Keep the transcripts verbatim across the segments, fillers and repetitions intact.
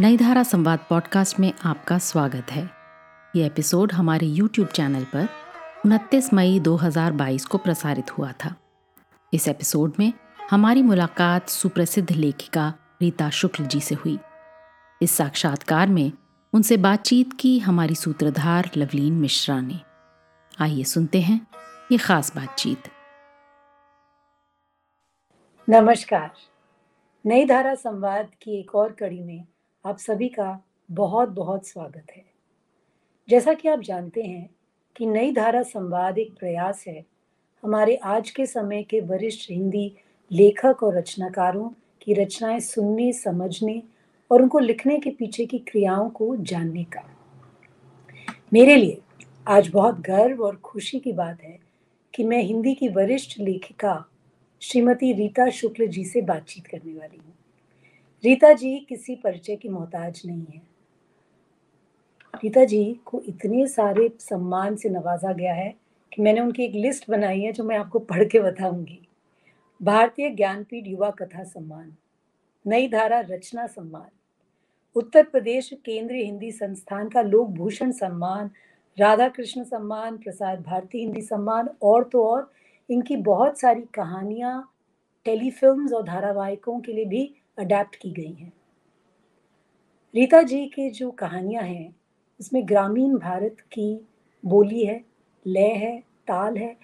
नई धारा संवाद पॉडकास्ट में आपका स्वागत है। ये एपिसोड हमारे यूट्यूब चैनल पर उनतीस मई दो हज़ार बाईस को प्रसारित हुआ था। इस एपिसोड में हमारी मुलाकात सुप्रसिद्ध लेखिका रीता शुक्ल जी से हुई। इस साक्षात्कार में उनसे बातचीत की हमारी सूत्रधार लवलीन मिश्रा ने। आइए सुनते हैं ये खास बातचीत। नमस्कार, नई धारा संवाद की एक और कड़ी में आप सभी का बहुत बहुत स्वागत है। जैसा कि आप जानते हैं कि नई धारा संवाद एक प्रयास है हमारे आज के समय के वरिष्ठ हिंदी लेखक और रचनाकारों की रचनाएं सुनने, समझने और उनको लिखने के पीछे की क्रियाओं को जानने का। मेरे लिए आज बहुत गर्व और खुशी की बात है कि मैं हिंदी की वरिष्ठ लेखिका श्रीमती रीता शुक्ल जी से बातचीत करने वाली हूँ। रीता जी किसी परिचय की मोहताज नहीं है। रीता जी को इतने सारे सम्मान से नवाजा गया है कि मैंने उनकी एक लिस्ट बनाई है जो मैं आपको पढ़ के बताऊंगी। भारतीय ज्ञानपीठ युवा कथा सम्मान, नई धारा रचना सम्मान, उत्तर प्रदेश केंद्रीय हिंदी संस्थान का लोक भूषण सम्मान, राधा कृष्ण सम्मान, प्रसाद भारती हिंदी सम्मान और तो और इनकी बहुत सारी कहानियाँ टेलीफिल्म्स और धारावाहिकों के लिए भी अडेप्ट की गई हैं। रीता जी के जो कहानियाँ हैं उसमें ग्रामीण भारत की बोली है, लय है, ताल है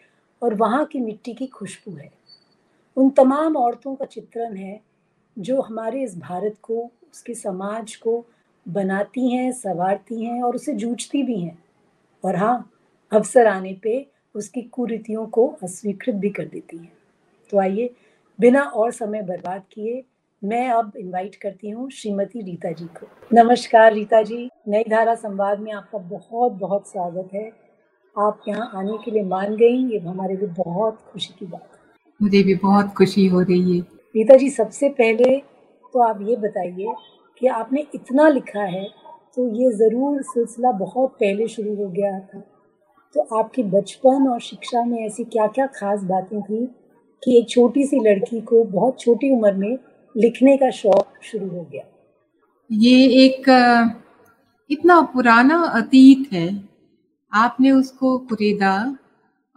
और वहाँ की मिट्टी की खुशबू है। उन तमाम औरतों का चित्रण है जो हमारे इस भारत को, उसके समाज को बनाती हैं, संवारती हैं और उसे जूझती भी हैं और हाँ, अवसर आने पे उसकी कुरीतियों को अस्वीकृत भी कर देती हैं। तो आइए, बिना और समय बर्बाद किए मैं अब इनवाइट करती हूँ श्रीमती रीता जी को। नमस्कार रीता जी, नई धारा संवाद में आपका बहुत बहुत स्वागत है। आप यहाँ आने के लिए मान गई, ये हमारे लिए बहुत खुशी की बात है। मुझे भी बहुत खुशी हो रही है। रीता जी, सबसे पहले तो आप ये बताइए कि आपने इतना लिखा है तो ये ज़रूर सिलसिला बहुत पहले शुरू हो गया था, तो आपके बचपन और शिक्षा में ऐसी क्या क्या खास बातें थी कि एक छोटी सी लड़की को बहुत छोटी उम्र में लिखने का शौक शुरू हो गया? ये एक इतना पुराना अतीत है, आपने उसको कुरेदा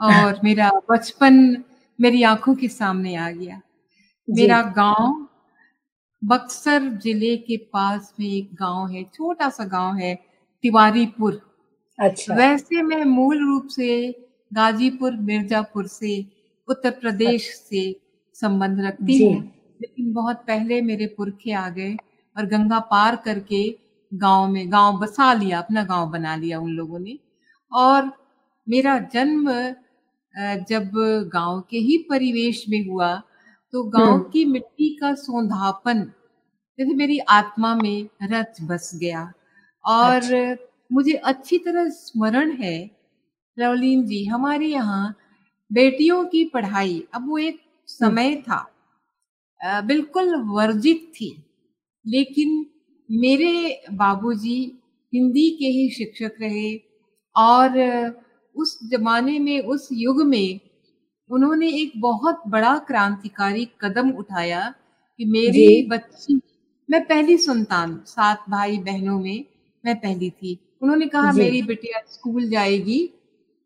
और मेरा बचपन मेरी आंखों के सामने आ गया। मेरा गांव बक्सर जिले के पास में एक गांव है, छोटा सा गांव है तिवारीपुर। अच्छा। वैसे मैं मूल रूप से गाजीपुर, मिर्जापुर से, उत्तर प्रदेश से संबंध रखती हूँ, लेकिन बहुत पहले मेरे पुरखे आ गए और गंगा पार करके गांव में गांव बसा लिया, अपना गांव बना लिया उन लोगों ने। और मेरा जन्म जब गांव के ही परिवेश में हुआ तो गांव की मिट्टी का सौंधापन जैसे मेरी आत्मा में रच बस गया। और अच्छा। मुझे अच्छी तरह स्मरण है लवलीन जी, हमारे यहाँ बेटियों की पढ़ाई, अब वो एक समय था बिल्कुल वर्जित थी, लेकिन मेरे बाबूजी हिंदी के ही शिक्षक रहे और उस जमाने में, उस युग में उन्होंने एक बहुत बड़ा क्रांतिकारी कदम उठाया कि मेरी बच्ची, मैं पहली संतान, सात भाई बहनों में मैं पहली थी। उन्होंने कहा मेरी बेटिया स्कूल जाएगी,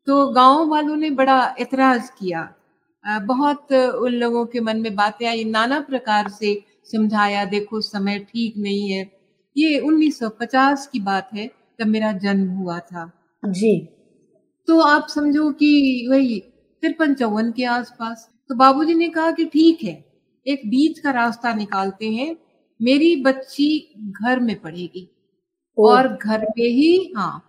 तो गांव वालों ने बड़ा एतराज किया, बहुत उन लोगों के मन में बातें आई, नाना प्रकार से समझाया, देखो समय ठीक नहीं है। ये उन्नीस सौ पचास की बात है जब मेरा जन्म हुआ था जी, तो आप समझो कि वही तिरपन चौवन के आसपास। तो बाबूजी ने कहा कि ठीक है, एक बीच का रास्ता निकालते हैं, मेरी बच्ची घर में पढ़ेगी और घर में ही, हाँ,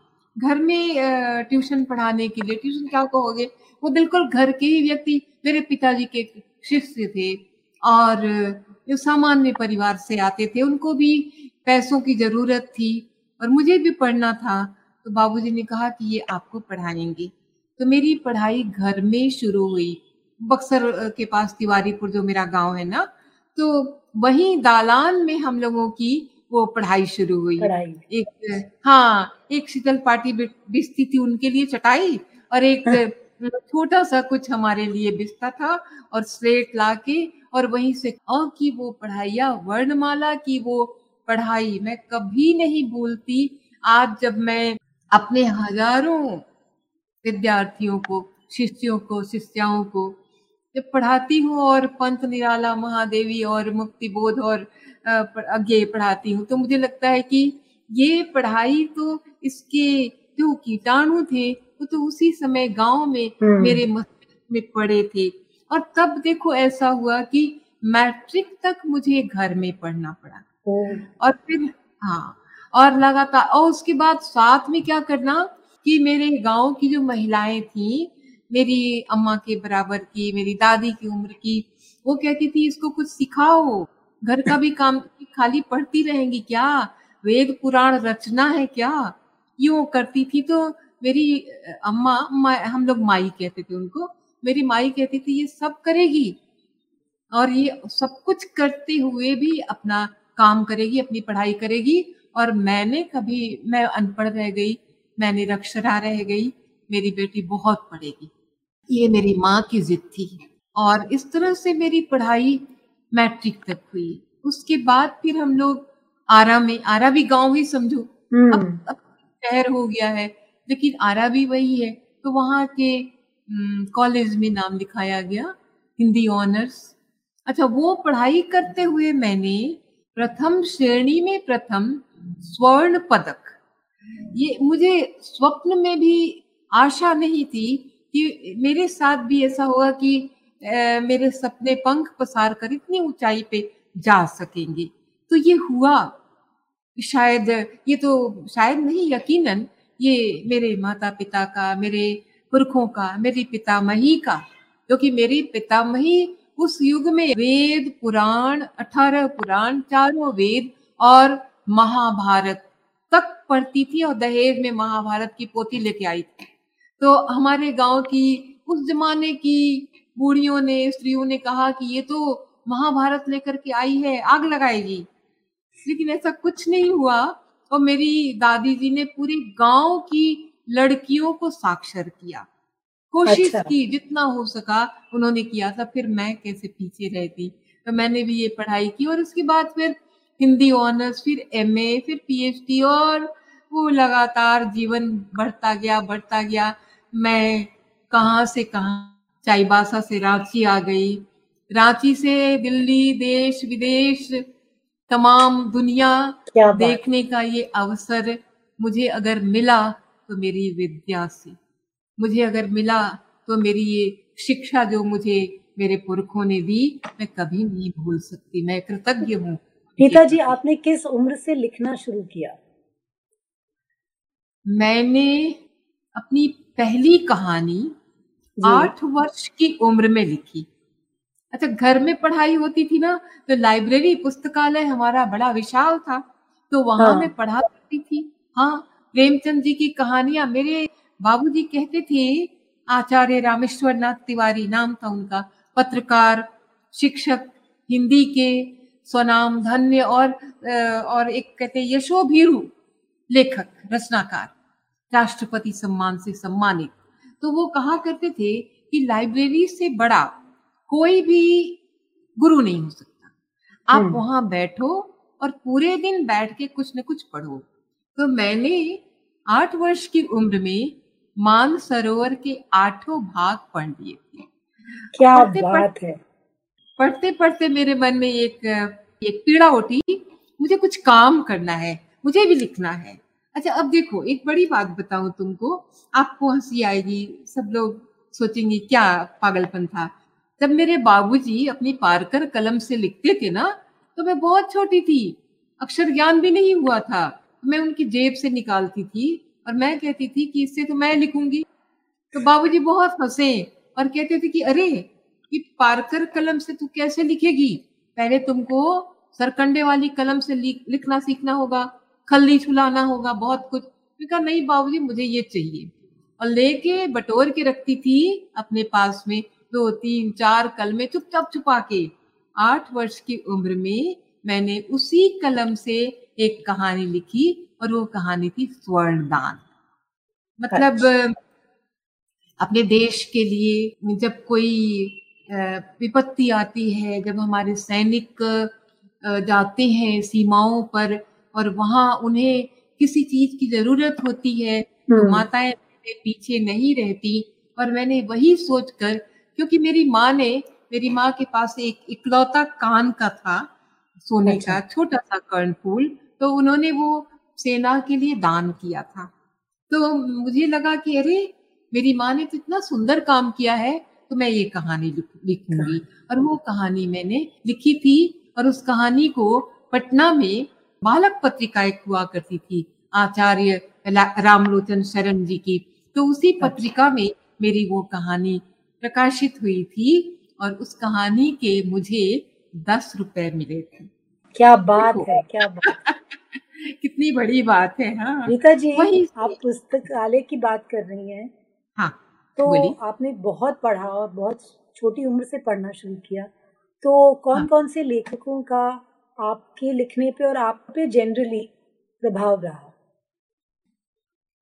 घर में ट्यूशन पढ़ाने के लिए, ट्यूशन क्या कहोगे, वो बिल्कुल घर के ही व्यक्ति, मेरे पिताजी के शिष्य थे और सामान्य परिवार से आते थे, उनको भी पैसों की जरूरत थी और मुझे भी पढ़ना था। तो बाबूजी ने कहा कि ये आपको पढ़ाएंगे, तो मेरी पढ़ाई घर में शुरू हुई, बक्सर के पास तिवारीपुर जो मेरा गाँव है ना, तो वहीं दालान में हम लोगों की वो पढ़ाई शुरू हुई। एक, हाँ, एक शीतल पार्टी बिस्ती थी उनके लिए चटाई और एक छोटा सा कुछ हमारे लिए बिस्ता था और स्लेट लाके और वहीं से अ की वो पढ़ाया, वर्णमाला की वो पढ़ाई मैं कभी नहीं भूलती। आज जब मैं अपने हजारों विद्यार्थियों को, शिष्यों को, शिष्याओं को जब पढ़ाती हूँ और पंत, निराला, महादेवी और मुक्तिबोध और आगे पढ़ाती हूँ, तो मुझे लगता है कि ये पढ़ाई तो इसके जो कीटाणु थे वो तो उसी समय गांव में मेरे मस्तिष्क में पड़े थे। और तब देखो ऐसा हुआ कि मैट्रिक तक मुझे घर में पढ़ना पड़ा और फिर हाँ और लगातार। और उसके बाद साथ में क्या करना कि मेरे गांव की जो महिलाएं थी, मेरी अम्मा के बराबर की, मेरी दादी की उम्र की, वो कहती थी इसको कुछ सिखाओ, घर का भी काम, खाली पढ़ती रहेंगी क्या, वेद पुराण रचना है क्या, यूं करती थी। तो मेरी अम्मा, हम लोग माई कहते थे उनको, मेरी माई कहती थी ये सब करेगी और ये सब कुछ करते हुए भी अपना काम करेगी, अपनी पढ़ाई करेगी। और मैंने कभी, मैं अनपढ़ रह गई, मैं निरक्षरा रह गई, मेरी बेटी बहुत पढ़ेगी, ये मेरी माँ की जिद थी। और इस तरह से मेरी पढ़ाई मैट्रिक तक हुई। उसके बाद फिर हम लोग आरा में, आरा भी गांव ही समझो, अब, अब शहर हो गया है लेकिन आरा भी वही है, तो वहाँ के कॉलेज में नाम लिखाया गया, हिंदी ऑनर्स। अच्छा, वो पढ़ाई करते हुए मैंने प्रथम श्रेणी में प्रथम स्वर्ण पदक, ये मुझे स्वप्न में भी आशा नहीं थी कि मेरे साथ भी ऐसा होगा कि ए, मेरे सपने पंख पसार कर इतनी ऊंचाई पे जा सकेंगे। तो ये हुआ, शायद ये तो शायद नहीं, यकीनन ये मेरे माता पिता का, मेरे पुरखों का, मेरी पितामही का, क्योंकि मेरी पितामही उस युग में वेद पुराण, अठारह पुराण, चारों वेद और महाभारत तक पढ़ती थी और दहेज में महाभारत की पोथी लेके आई थी। तो हमारे गांव की उस जमाने की बूढ़ियों ने, स्त्रियों ने कहा कि ये तो महाभारत लेकर के आई है, आग लगाएगी, लेकिन ऐसा कुछ नहीं हुआ। और मेरी दादी जी ने पूरे गांव की लड़कियों को साक्षर किया, कोशिश अच्छा। की, जितना हो सका उन्होंने किया था, फिर मैं कैसे पीछे रहती। तो मैंने भी ये पढ़ाई की और उसके बाद फिर हिंदी ऑनर्स, फिर एमए, फिर पीएचडी, और वो लगातार जीवन बढ़ता गया बढ़ता गया। मैं कहाँ से कहाँ, चाईबासा से रांची आ गई, रांची से दिल्ली, देश विदेश, तमाम दुनिया देखने का ये अवसर मुझे अगर मिला तो मेरी विद्या से, मुझे अगर मिला तो मेरी ये शिक्षा जो मुझे मेरे पुरखों ने दी, मैं कभी नहीं भूल सकती, मैं कृतज्ञ हूँ। रीता जी, आपने किस उम्र से लिखना शुरू किया? मैंने अपनी पहली कहानी आठ वर्ष की उम्र में लिखी। अच्छा, घर में पढ़ाई होती थी ना, तो लाइब्रेरी, पुस्तकालय हमारा बड़ा विशाल था, तो वहां हाँ। मैं पढ़ा करती थी। हाँ, प्रेमचंद जी की कहानियां मेरे बाबूजी कहते थे, आचार्य रामेश्वरनाथ तिवारी नाम था उनका, पत्रकार, शिक्षक, हिंदी के स्वनाम धन्य और और एक कहते यशोभीरू लेखक, रचनाकार, राष्ट्रपति सम्मान से सम्मानित। तो वो कहा करते थे कि लाइब्रेरी से बड़ा कोई भी गुरु नहीं हो सकता, आप वहां बैठो और पूरे दिन बैठ के कुछ न कुछ पढ़ो। तो मैंने आठ वर्ष की उम्र में मान सरोवर के आठों भाग पढ़ लिए थे। क्या पढ़ते बात पढ़ते, है पढ़ते पढ़ते मेरे मन में एक एक पीड़ा उठी, मुझे कुछ काम करना है, मुझे भी लिखना है। अच्छा, अब देखो एक बड़ी बात बताऊं तुमको, आपको हंसी आएगी, सब लोग सोचेंगे क्या पागलपन था। जब मेरे बाबूजी अपनी पारकर कलम से लिखते थे ना, तो मैं बहुत छोटी थी, अक्षर ज्ञान भी नहीं हुआ था। मैं उनकी जेब से निकालती थी और मैं कहती थी कि इससे तो मैं लिखूंगी। तो बाबूजी बहुत हंसे और कहते थे कि अरे, ये पारकर कलम से तू कैसे लिखेगी, पहले तुमको सरकंडे वाली कलम से लिखना सीखना होगा, खल्ली छुलाना होगा, बहुत कुछ। मैंने कहा नहीं बाबूजी, मुझे ये चाहिए। और लेके बटोर के रखती थी अपने पास में दो तीन चार कलमें चुपचाप छुपा के। आठ वर्ष की उम्र में मैंने उसी कलम से एक कहानी लिखी और वो कहानी थी स्वर्णदान। मतलब अपने देश के लिए जब कोई विपत्ति आती है, जब हमारे सैनिक जाते हैं सीमाओं पर और वहाँ उन्हें किसी चीज की जरूरत होती है तो माताएं पीछे नहीं रहती। और मैंने वही सोचकर, क्योंकि मेरी माँ ने मेरी माँ के पास एक इकलौता कान का था, सोने का छोटा सा कर्णफूल, तो उन्होंने वो सेना के लिए दान किया था। तो मुझे लगा कि अरे मेरी माँ ने तो इतना सुंदर काम किया है, तो मैं ये कहानी लिखूंगी। और वो कहानी मैंने लिखी थी और उस कहानी को पटना में बालक पत्रिका एक हुआ करती थी, आचार्य राम लोचन शरण जी की, तो उसी पत्रिका में मेरी वो कहानी प्रकाशित हुई थी और उस कहानी के मुझे दस रुपए मिले थे। क्या बात है, क्या बात कितनी बड़ी बात है। हाँ रीता जी, आप पुस्तकालय की बात कर रही हैं। हाँ, तो आपने बहुत पढ़ा और बहुत छोटी उम्र से पढ़ना शुरू किया, तो कौन हाँ, कौन से लेखकों का आपके लिखने पे और आप पे जनरली प्रभाव रहा?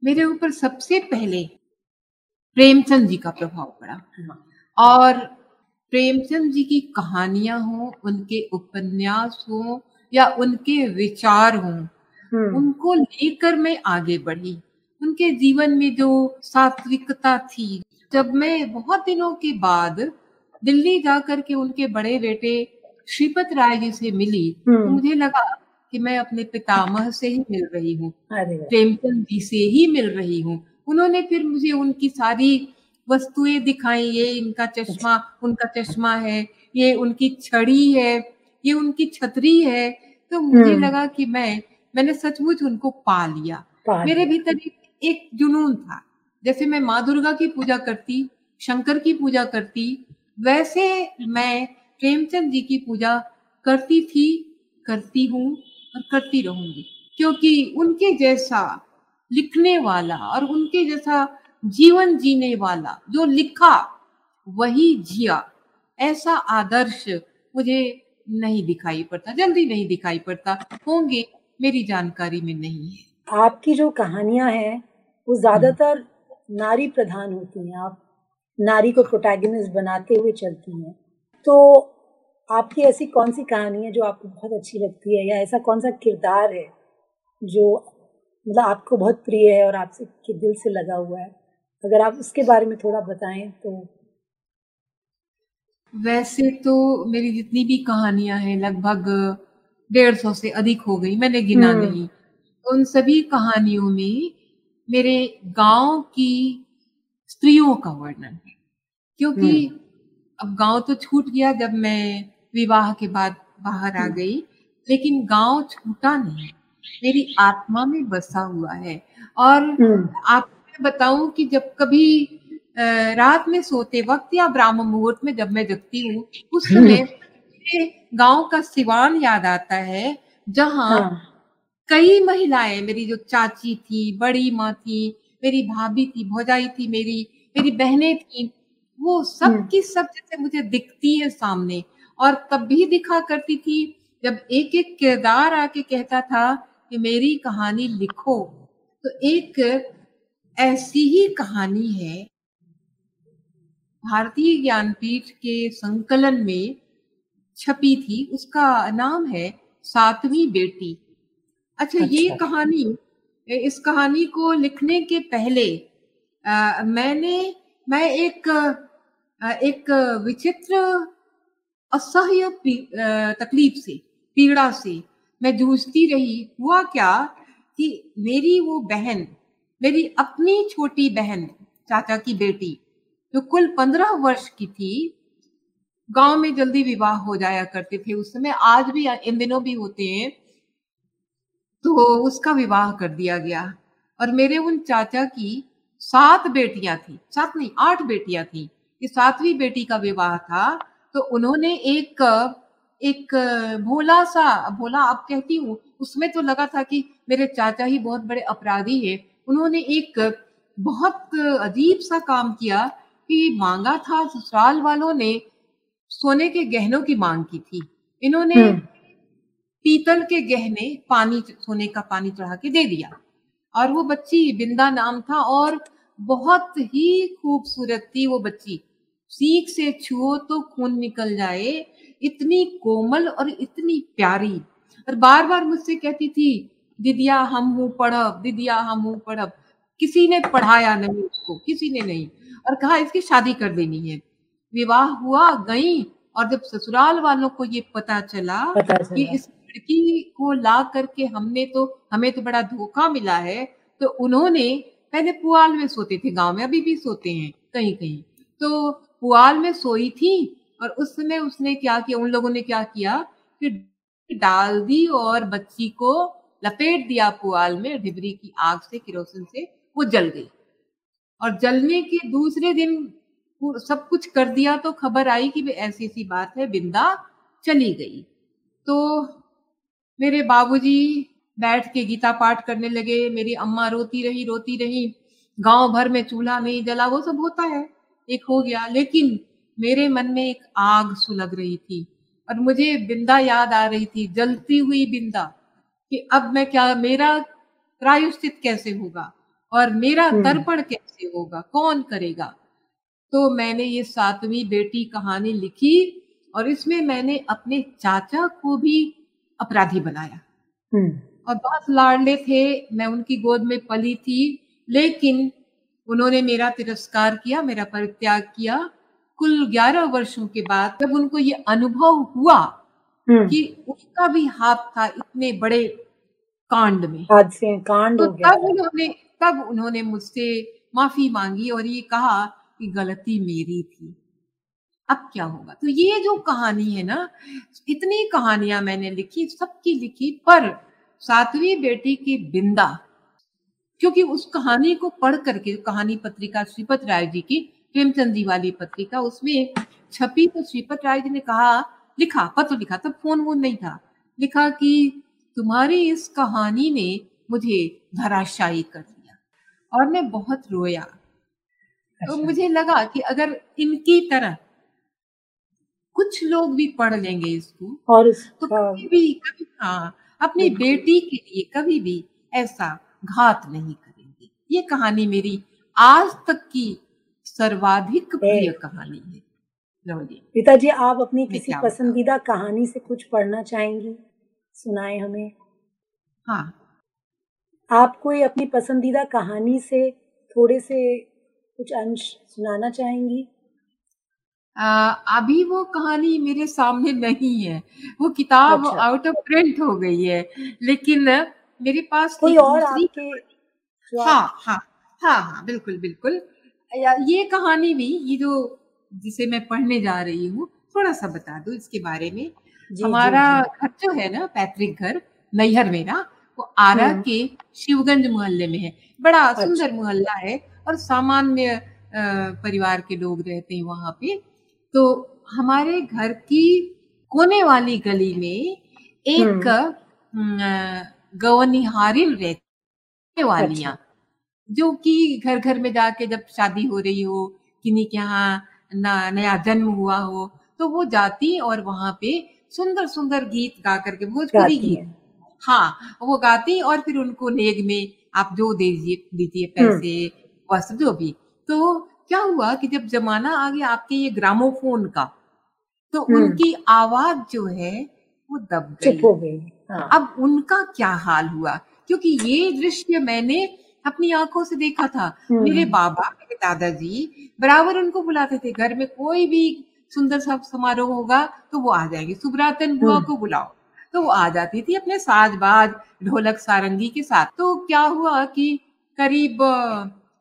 मेरे ऊपर सबसे पहले प्रेमचंद जी का प्रभाव पड़ा। हाँ। और प्रेमचंद जी की कहानियां हों, उनके उपन्यास हों या उनके विचार हों, उनको लेकर मैं आगे बढ़ी। उनके जीवन में जो सात्विकता थी, जब मैं बहुत दिनों के बाद दिल्ली जाकर के उनके बड़े बेटे श्रीपत राय जी से मिली, तो मुझे लगा कि मैं अपने पितामह से ही मिल रही हूँ, प्रेमचंद जी से ही मिल रही हूँ। उन्होंने फिर मुझे उनकी सारी वस्तुएं दिखाई, ये इनका चश्मा, उनका चश्मा है, ये उनकी छड़ी है, ये उनकी छतरी है। तो मुझे लगा कि मैं मैंने सचमुच उनको पा लिया। मेरे भीतर एक जुनून था, जैसे मैं माँ दुर्गा की पूजा करती, शंकर की पूजा करती, वैसे मैं प्रेमचंद जी की पूजा करती थी, करती हूँ और करती रहूंगी, क्योंकि उनके जैसा लिखने वाला और उनके जैसा जीवन जीने वाला, जो लिखा वही जिया, ऐसा आदर्श मुझे नहीं दिखाई पड़ता, जल्दी नहीं दिखाई पड़ता, होंगे मेरी जानकारी में नहीं है। आपकी जो कहानियां हैं वो ज्यादातर नारी प्रधान होती हैं, आप नारी को प्रोटैगनिस्ट बनाते हुए चलती हैं, तो आपकी ऐसी कौन सी कहानी है जो आपको बहुत अच्छी लगती है, या ऐसा कौन सा किरदार है जो मतलब आपको बहुत प्रिय है और आपसे के दिल से लगा हुआ है? अगर आप उसके बारे में थोड़ा बताएं तो। वैसे तो मेरी जितनी भी कहानियां हैं लगभग डेढ़ सौ से अधिक हो गई, मैंने गिना नहीं। उन सभी कहानियों में मेरे गांव की स्त्रियों का वर्णन है, क्योंकि अब गांव तो छूट गया जब मैं विवाह के बाद बाहर आ गई, लेकिन गांव छूटा नहीं, मेरी आत्मा में बसा हुआ है। और आप बताऊं कि जब कभी रात में सोते वक्त या ब्राह्म मुहूर्त में जब मैं जगती हूँ, उस समय गांव का सिवान याद आता है, जहाँ कई महिलाएं, मेरी जो चाची थी, बड़ी माँ थी, मेरी भाभी थी, भौजाई थी, मेरी मेरी बहनें थी, वो सब की सब जैसे मुझे दिखती है सामने। और तब भी दिखा करती थी जब एक एक किरदार आके कहता था कि मेरी कहानी लिखो, तो एक ऐसी ही कहानी है भारतीय ज्ञानपीठ के संकलन में छपी थी, उसका नाम है सातवीं बेटी। अच्छा, अच्छा। ये कहानी, इस कहानी को लिखने के पहले आ, मैंने मैं एक एक विचित्र असह्य तकलीफ से, पीड़ा से मैं जूझती रही। हुआ क्या कि मेरी वो बहन, मेरी अपनी छोटी बहन, चाचा की बेटी, जो कुल पंद्रह वर्ष की थी, गांव में जल्दी विवाह हो जाया करते थे उस समय, आज भी इन दिनों भी होते हैं, तो उसका विवाह कर दिया गया। और मेरे उन चाचा की सात बेटियां थी, सात नहीं आठ बेटियां थी, ये सातवीं बेटी का विवाह था। तो उन्होंने एक एक भोला सा, भोला आप कहती हूँ, उसमें तो लगा था कि मेरे चाचा ही बहुत बड़े अपराधी है, उन्होंने एक बहुत अजीब सा काम किया कि मांगा था, ससुराल वालों ने सोने के गहनों की मांग की थी, इन्होंने पीतल के गहने, पानी, सोने का पानी चढ़ा के दे दिया। और वो बच्ची, बिंदा नाम था, और बहुत ही खूबसूरत थी वो बच्ची, सीख से छुओ तो खून निकल जाए, इतनी कोमल और इतनी प्यारी, और बार बार मुझसे कहती थी दिदिया हम हूं पढ़ब, दिदिया हम हूं पढ़ब। किसी ने पढ़ाया नहीं उसको, किसी ने नहीं, और कहा इसकी शादी कर देनी है। विवाह हुआ, गई, और जब ससुराल वालों को ये पता चला, पता चला। कि इस लड़की को ला करके हमने तो हमें तो बड़ा धोखा मिला है, तो उन्होंने पहले पुआल में सोते थे, गांव में अभी भी सोते हैं कहीं कहीं, तो पुआल में सोई थी, और उस समय उसने क्या किया, उन लोगों ने क्या किया कि डाल दी और बच्ची को लपेट दिया पुआल में, ढिबरी की आग से, किरोसिन से, वो जल गई। और जलने के दूसरे दिन सब कुछ कर दिया, तो खबर आई कि ऐसी ऐसी बात है, बिंदा चली गई। तो मेरे बाबूजी बैठ के गीता पाठ करने लगे, मेरी अम्मा रोती रही रोती रही, गांव भर में चूल्हा नहीं जला, वो सब होता है, एक हो गया। लेकिन मेरे मन में एक आग सुलग रही थी और मुझे बिंदा याद आ रही थी, जलती हुई बिंदा, कि अब मैं क्या, मेरा प्रायश्चित कैसे होगा और मेरा तर्पण कैसे होगा, कौन करेगा। तो मैंने ये सातवीं बेटी कहानी लिखी, और इसमें मैंने अपने चाचा को भी अपराधी बनाया, और बहुत लाडले थे, मैं उनकी गोद में पली थी, लेकिन उन्होंने मेरा तिरस्कार किया, मेरा परित्याग किया। कुल ग्यारह वर्षों के बाद जब उनको ये अनुभव हुआ कि उसका भी हाथ था इतने बड़े कांड में, कांड तो हो गया, तब उन्होंने तब उन्होंने मुझसे माफी मांगी और ये कहा कि गलती मेरी थी, अब क्या होगा। तो ये जो कहानी है ना, इतनी कहानियां मैंने लिखी, सबकी लिखी, पर सातवीं बेटी की बिंदा, क्योंकि उस कहानी को पढ़ करके, कहानी पत्रिका श्रीपत राय जी की, प्रेमचंद जी वाली पत्रिका, उसमें छपी, तो श्रीपत राय जी ने कहा, लिखा, पत्र लिखा, तब फोन वो नहीं था, लिखा कि तुम्हारी इस कहानी ने मुझे धराशायी कर दिया, और मैं बहुत रोया। तो मुझे लगा कि अगर इनकी तरह कुछ लोग भी पढ़ लेंगे इसको, और इस, तो कभी भी कभी हाँ अपनी बेटी के लिए कभी भी ऐसा घात नहीं करेंगे। ये कहानी मेरी आज तक की सर्वाधिक प्रिय कहानी है। रीता जी, आप अपनी किसी पसंदीदा कहानी से कुछ पढ़ना चाहेंगी, सुनाएं हमें। हाँ, आप कोई अपनी पसंदीदा कहानी से थोड़े से कुछ अंश सुनाना चाहेंगी? आ, अभी वो कहानी मेरे सामने नहीं है, वो किताब आउट ऑफ प्रिंट हो गई है, लेकिन मेरे पास कोई और आपके हाँ हाँ हाँ हाँ बिल्कुल बिल्कुल, ये कहानी भी, ये जो जिसे मैं पढ़ने जा रही हूँ, थोड़ा सा बता दूं इसके बारे में। जी, हमारा घर जो है ना, पैतृक घर, नैहर मेरा, वो आरा के शिवगंज मोहल्ले में है, बड़ा सुंदर अच्छा। मोहल्ला है और सामान्य परिवार के लोग रहते हैं वहां पे। तो हमारे घर की कोने वाली गली में एक गौनिहारिन रहती वालियां, अच्छा। जो कि घर घर में जाके, जब शादी हो रही हो, किन्हीं के यहाँ नया जन्म हुआ हो, तो वो जाती और वहां पे सुंदर सुंदर गीत गा करके, भोजपुरी गीत, हाँ वो गाती, और फिर उनको नेग में आप जो दीजिए दीजिए पैसे वस्त्र जो भी। तो क्या हुआ कि जब जमाना आ गया आपके ये ग्रामोफोन का, तो उनकी आवाज जो है वो दब गई। हाँ। अब उनका क्या हाल हुआ, क्योंकि ये दृश्य मैंने अपनी आंखों से देखा था। मेरे बाबा, मेरे दादाजी बराबर उनको बुलाते थे, घर में कोई भी सुंदर सा समारोह होगा तो वो आ जाएंगे, सुब्रातन बुआ को बुलाओ, तो वो आ जाती थी अपने साजबाज ढोलक सारंगी के साथ। तो क्या हुआ कि करीब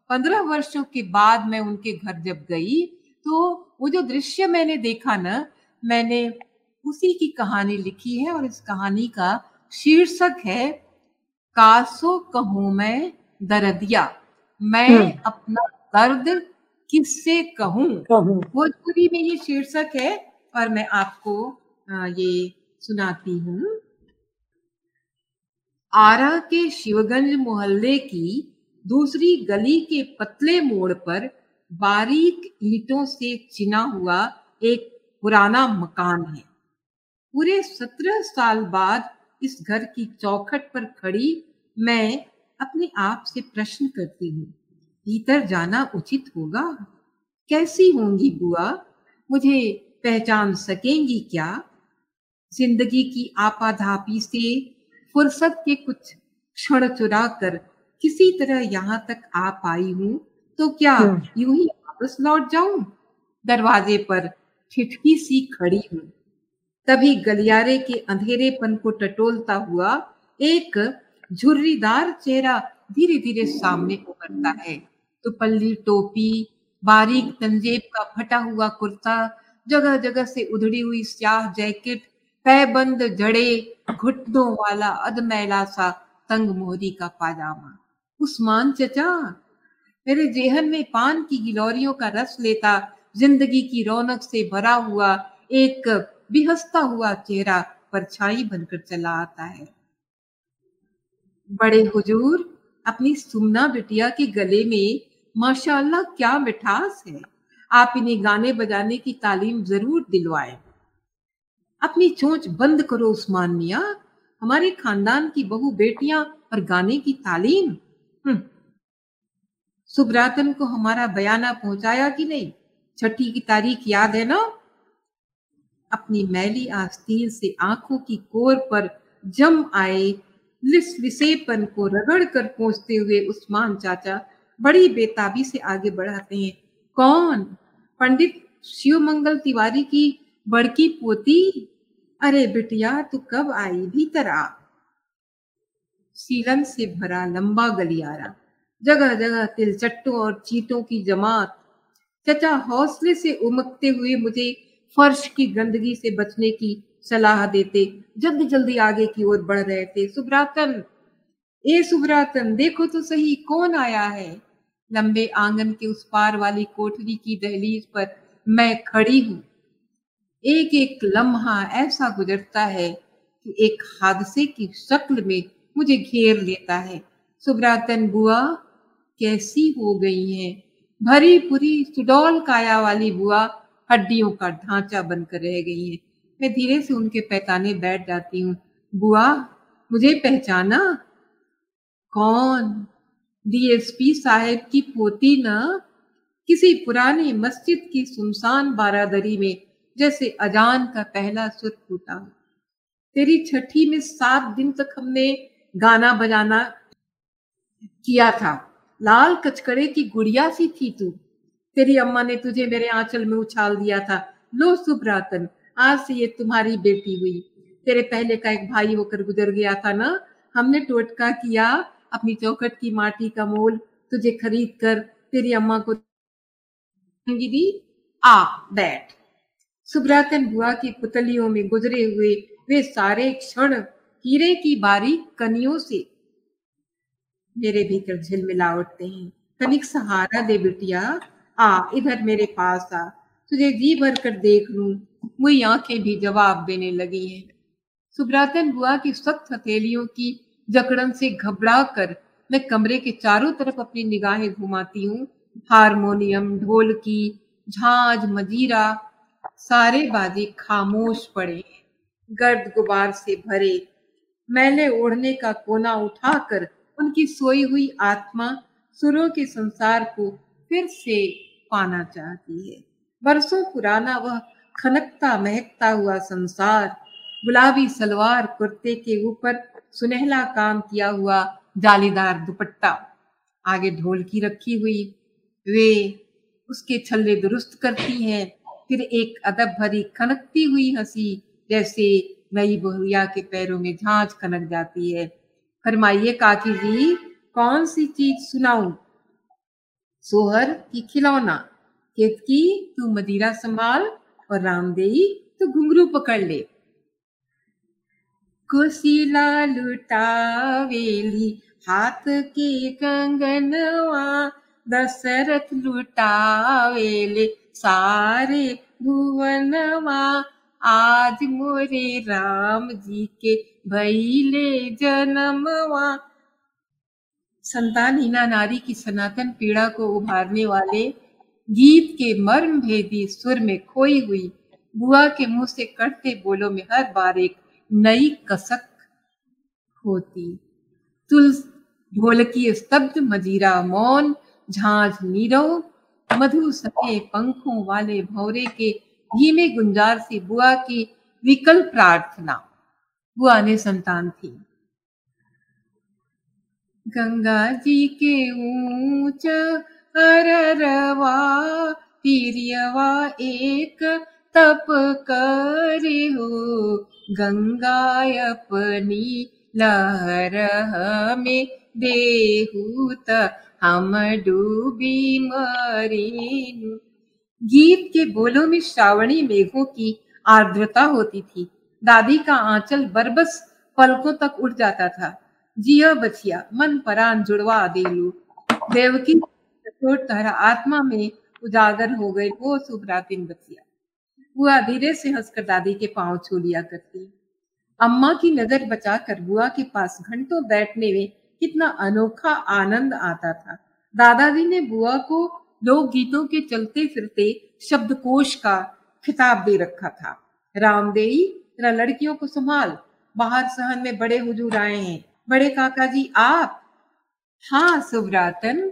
पंद्रह वर्षों के बाद मैं उनके घर जब गई, तो वो जो दृश्य मैंने देखा ना, मैंने उसी की कहानी लिखी है, और इस कहानी का शीर्षक है कासो कहूं मैं दर्दिया, मैं अपना दर्द किससे कहूं। भोजपुरी में ये शीर्षक है, और मैं आपको ये सुनाती हूँ। आरा के शिवगंज मोहल्ले की दूसरी गली के पतले मोड़ पर बारीक ईंटों से चिना हुआ एक पुराना मकान है। पूरे सत्रह साल बाद इस घर की चौखट पर खड़ी मैं अपने आप से प्रश्न करती हूँ, भीतर जाना उचित होगा? कैसी होंगी बुआ, मुझे पहचान सकेंगी क्या? जिंदगी की आपाधापी से फुर्सत के कुछ क्षण चुरा कर किसी तरह यहाँ तक आ पाई हूँ, तो क्या यूं ही वापस लौट जाऊं? दरवाजे पर ठिठकी सी खड़ी हूँ। तभी गलियारे के अंधेरेपन को टटोलता हुआ एक झुर्रीदार चेहरा धीरे धीरे सामने उभरता है। तो पल्ली टोपी, बारीक तंजेब का फटा हुआ कुर्ता, जगह जगह से उधड़ी हुई स्याह जैकेट, पैबंद जड़े, घुटनों वाला अधमैला सा तंग मोहरी का पाजामा। उस्मान चचा मेरे जेहन में पान की गिलौरियों का रस लेता, जिंदगी की रौनक से भरा हुआ एक बिहसता हुआ चेहरा परछाई बनकर चला आता है। बड़े हुजूर, अपनी सुमना बिटिया के गले में माशाल्लाह क्या मिठास है, आप इन्हें गाने बजाने की तालीम जरूर दिलवाएं। अपनी चोंच बंद करो उस्मान मियां, हमारे खानदान की बहु बेटियां और गाने की तालीम। सुबरातन को हमारा बयाना पहुंचाया कि नहीं? छठी की तारीख याद है ना? अपनी मैली आस्तीन से आंखों की कोर पर जम आए लिसलिसेपन को रगड़ कर पहुंचते हुए उस्मान चाचा बड़ी बेताबी से आगे बढ़ाते हैं। कौन? पंडित शिव मंगल तिवारी की बड़की पोती। अरे बिटिया, तू कब आई भीतर आ। सीलन से भरा लंबा गलियारा, जगह जगह तिलचट्टों और चींटों की जमात। चचा हौसले से उमकते हुए मुझे फर्श की गंदगी से बचने की सलाह देते जल्दी जल्दी आगे की ओर बढ़ रहे थे। सुब्रातन, ए सुब्रातन, देखो तो सही कौन आया है। लंबे आंगन के उस पार वाली कोठरी की दहलीज पर मैं खड़ी हूँ। एक एक लम्हा ऐसा गुजरता है कि एक हादसे की शक्ल में मुझे घेर लेता है। सुब्रातन बुआ कैसी हो गई है। भरी पूरी सुडौल काया वाली बुआ हड्डियों का ढांचा बनकर रह गई है। मैं धीरे से उनके पैताने बैठ जाती हूँ। बुआ, मुझे पहचाना? कौन? डीएसपी साहब की पोती ना। किसी पुराने मस्जिद की सुनसान बारादरी में जैसे अजान का पहला सुर फूटा। तेरी छठी में सात दिन तक हमने गाना बजाना किया था। लाल कचकड़े की गुड़िया सी थी तू। तेरी अम्मा ने तुझे मेरे आंचल में उछाल दिया था। लो सुब्रातन, आज से ये तुम्हारी बेटी हुई। तेरे पहले का एक भाई होकर गुजर गया था ना। हमने टोटका किया, अपनी चौखट की माटी का मोल तुझे खरीद कर तेरी अम्मा को दी। आ बैठ। सुब्रातन बुआ की पुतलियों में गुजरे हुए वे सारे क्षण हीरे की बारीक कनियों से मेरे भीतर झिलमिला उठते हैं। तनिक सहारा दे बिटिया, आ इधर मेरे पास आ, तुझे जी भर कर देख लूं। मुई आंखें भी जवाब देने लगी हैं। सुब्रातन बुआ की सख्त हथेलियों की जकड़न से घबरा कर मैं कमरे के चारों तरफ अपनी निगाहें घुमाती हूँ। हारमोनियम, ढोलकी, झांझ, मजीरा, सारे बाजे खामोश पड़े, गर्द गुबार से भरे। मैले ओढ़ने का कोना उठाकर उनकी सोई हुई आत्मा सुरों के संसार को फिर से पाना चाहती है। बरसों पुराना वह खनकता महकता हुआ संसार, गुलाबी सलवार कुर्ते के ऊपर सुनहला काम किया हुआ जालीदार दुपट्टा, आगे ढोलकी रखी हुई। वे उसके छल्ले दुरुस्त करती हैं, फिर एक अदब भरी खनकती हुई हंसी जैसे नई बहुरिया के पैरों में झांझ खनक जाती है। फरमाइए काकी जी, कौन सी चीज सुनाऊं? सोहर की खिलौना, केतकी तू मदीरा संभाल और रामदेई तू घुंघरू पकड़ ले। कोसीला लुटावेली हाथ के कंगनवा, दशरथ लुटावेले सारे भुवनवा, आज मोरे राम जी के भैले जन्मवा। संतान हीना नारी की सनातन पीड़ा को उभारने वाले गीत के मर्म भेदी सुर में खोई हुई बुआ के मुंह से कटते बोलों में हर बार एक नई कसक होती। तुलस ढोलकी स्तब्ध, मजीरा मौन, झांझ नीरव, मधु सफेद पंखों वाले भौरे के धीमे गुंजार से बुआ की विकल प्रार्थना वह आने संतान थी। गंगा जी के ऊंच अररवा तीर्यवा एक तप करिहु, गंगा अपनी लहर हमें देहु त हम डूबी मरीनु। गीत के बोलों में श्रावणी मेघों की आर्द्रता होती थी। दादी का आंचल बरबस पलकों तक उठ जाता था। जिया बचिया मन परान जुड़वा देलू, देवकी तहरा आत्मा में उजागर हो गई वो सुभरातिन बचिया। बुआ धीरे से हंसकर दादी के पांव छू लिया करती। अम्मा की नजर बचाकर बुआ के पास घंटों बैठने में कितना अनोखा आनंद आता था। दादाजी ने बुआ को लोकगीतों के चलते फिरते शब्दकोश का खिताब दे रखा था। रामदेई, तेरा लड़कियों को संभाल, बाहर सहन में बड़े हुजूर आए हैं, बड़े काका जी आप। हाँ सुभरातन,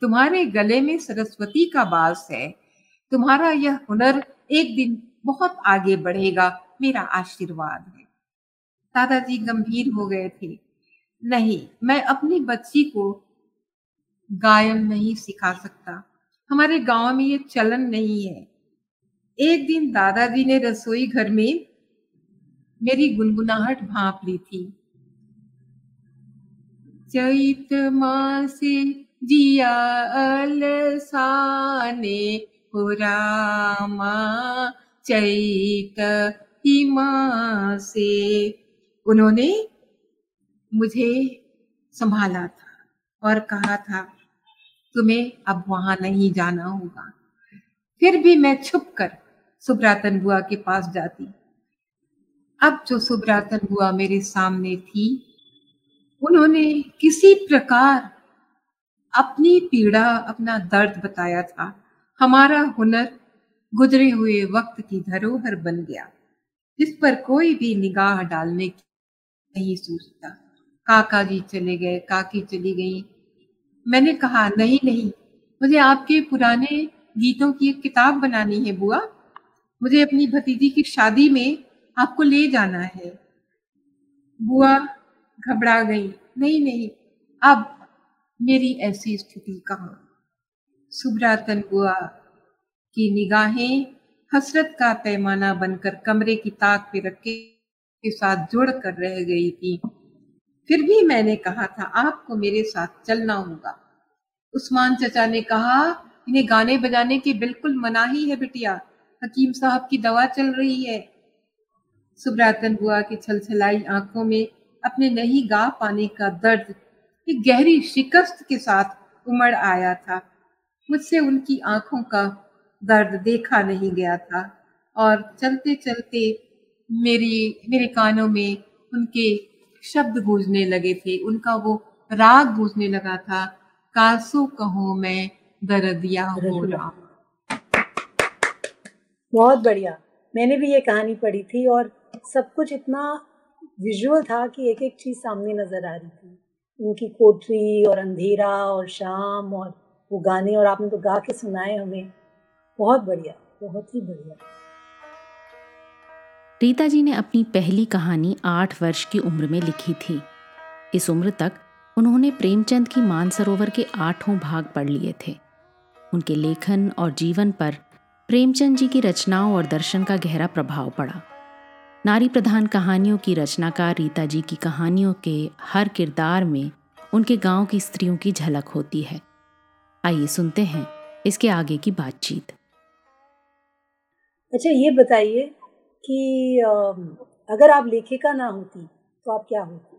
तुम्हारे गले में सरस्वती का बास है, तुम्हारा यह हुनर एक दिन बहुत आगे बढ़ेगा, मेरा आशीर्वाद है। दादाजी गंभीर हो गए थे। नहीं, मैं अपनी बच्ची को गायन नहीं सिखा सकता, हमारे गांव में ये चलन नहीं है। एक दिन दादाजी ने रसोई घर में मेरी गुनगुनाहट भांप ली थी। चैत मासे जिया अलसाने हो रामा चैत हिमा से, उन्होंने मुझे संभाला था और कहा था तुम्हें अब वहां नहीं जाना होगा। फिर भी मैं छुपकर सुभ्रातन बुआ के पास जाती। अब जो सुभ्रातन बुआ मेरे सामने थी, उन्होंने किसी प्रकार अपनी पीड़ा, अपना दर्द बताया था। हमारा हुनर गुजरे हुए वक्त की धरोहर बन गया, जिस पर कोई भी निगाह डालने की नहीं सोचता। काका जी चले गए, काकी चली गई। मैंने कहा नहीं नहीं, मुझे आपके पुराने गीतों की एक किताब बनानी है बुआ, मुझे अपनी भतीजी की शादी में आपको ले जाना है। बुआ घबरा गई, नहीं नहीं, अब मेरी ऐसी स्थिति कहाँ। सुभ्रातन बुआ की निगाहें हसरत का पैमाना बनकर कमरे की ताक पे रखे के साथ जुड़ कर रह गई थी। फिर भी मैंने कहा था आपको मेरे साथ चलना होगा। उस्मान चचा ने कहा इन्हें गाने बजाने की बिल्कुल मनाही है बिटिया, हकीम साहब की दवा चल रही है। सुभ्रातन बुआ की छलछलाई आंखों में अपने नहीं गा पाने का दर्द एक गहरी शिकस्त के साथ उमड़ आया था। मुझसे उनकी आंखों का दर्द देखा नहीं गया था और चलते चलते मेरी मेरे कानों में उनके शब्द गूंजने लगे थे, उनका वो राग गूंजने लगा था। कासो कहूं मैं दर्दिया हो राम। बहुत बढ़िया। मैंने भी ये कहानी पढ़ी थी और सब कुछ इतना विजुअल था कि एक एक चीज सामने नजर आ रही थी, उनकी कोठरी और अंधेरा और शाम और वो गाने, और आपने तो गा के सुनाए हमें। बहुत बढ़िया, बहुत ही बढ़िया। रीता जी ने अपनी पहली कहानी आठ वर्ष की उम्र में लिखी थी। इस उम्र तक उन्होंने प्रेमचंद की मानसरोवर के आठों भाग पढ़ लिए थे। उनके लेखन और जीवन पर प्रेमचंद जी की रचनाओं और दर्शन का गहरा प्रभाव पड़ा। नारी प्रधान कहानियों की रचनाकार रीता जी की कहानियों के हर किरदार में उनके गांव की स्त्रियों की झलक होती है। आइए सुनते हैं इसके आगे की बातचीत। अच्छा ये बताइए कि अगर आप लेखिका ना होती तो आप क्या होती?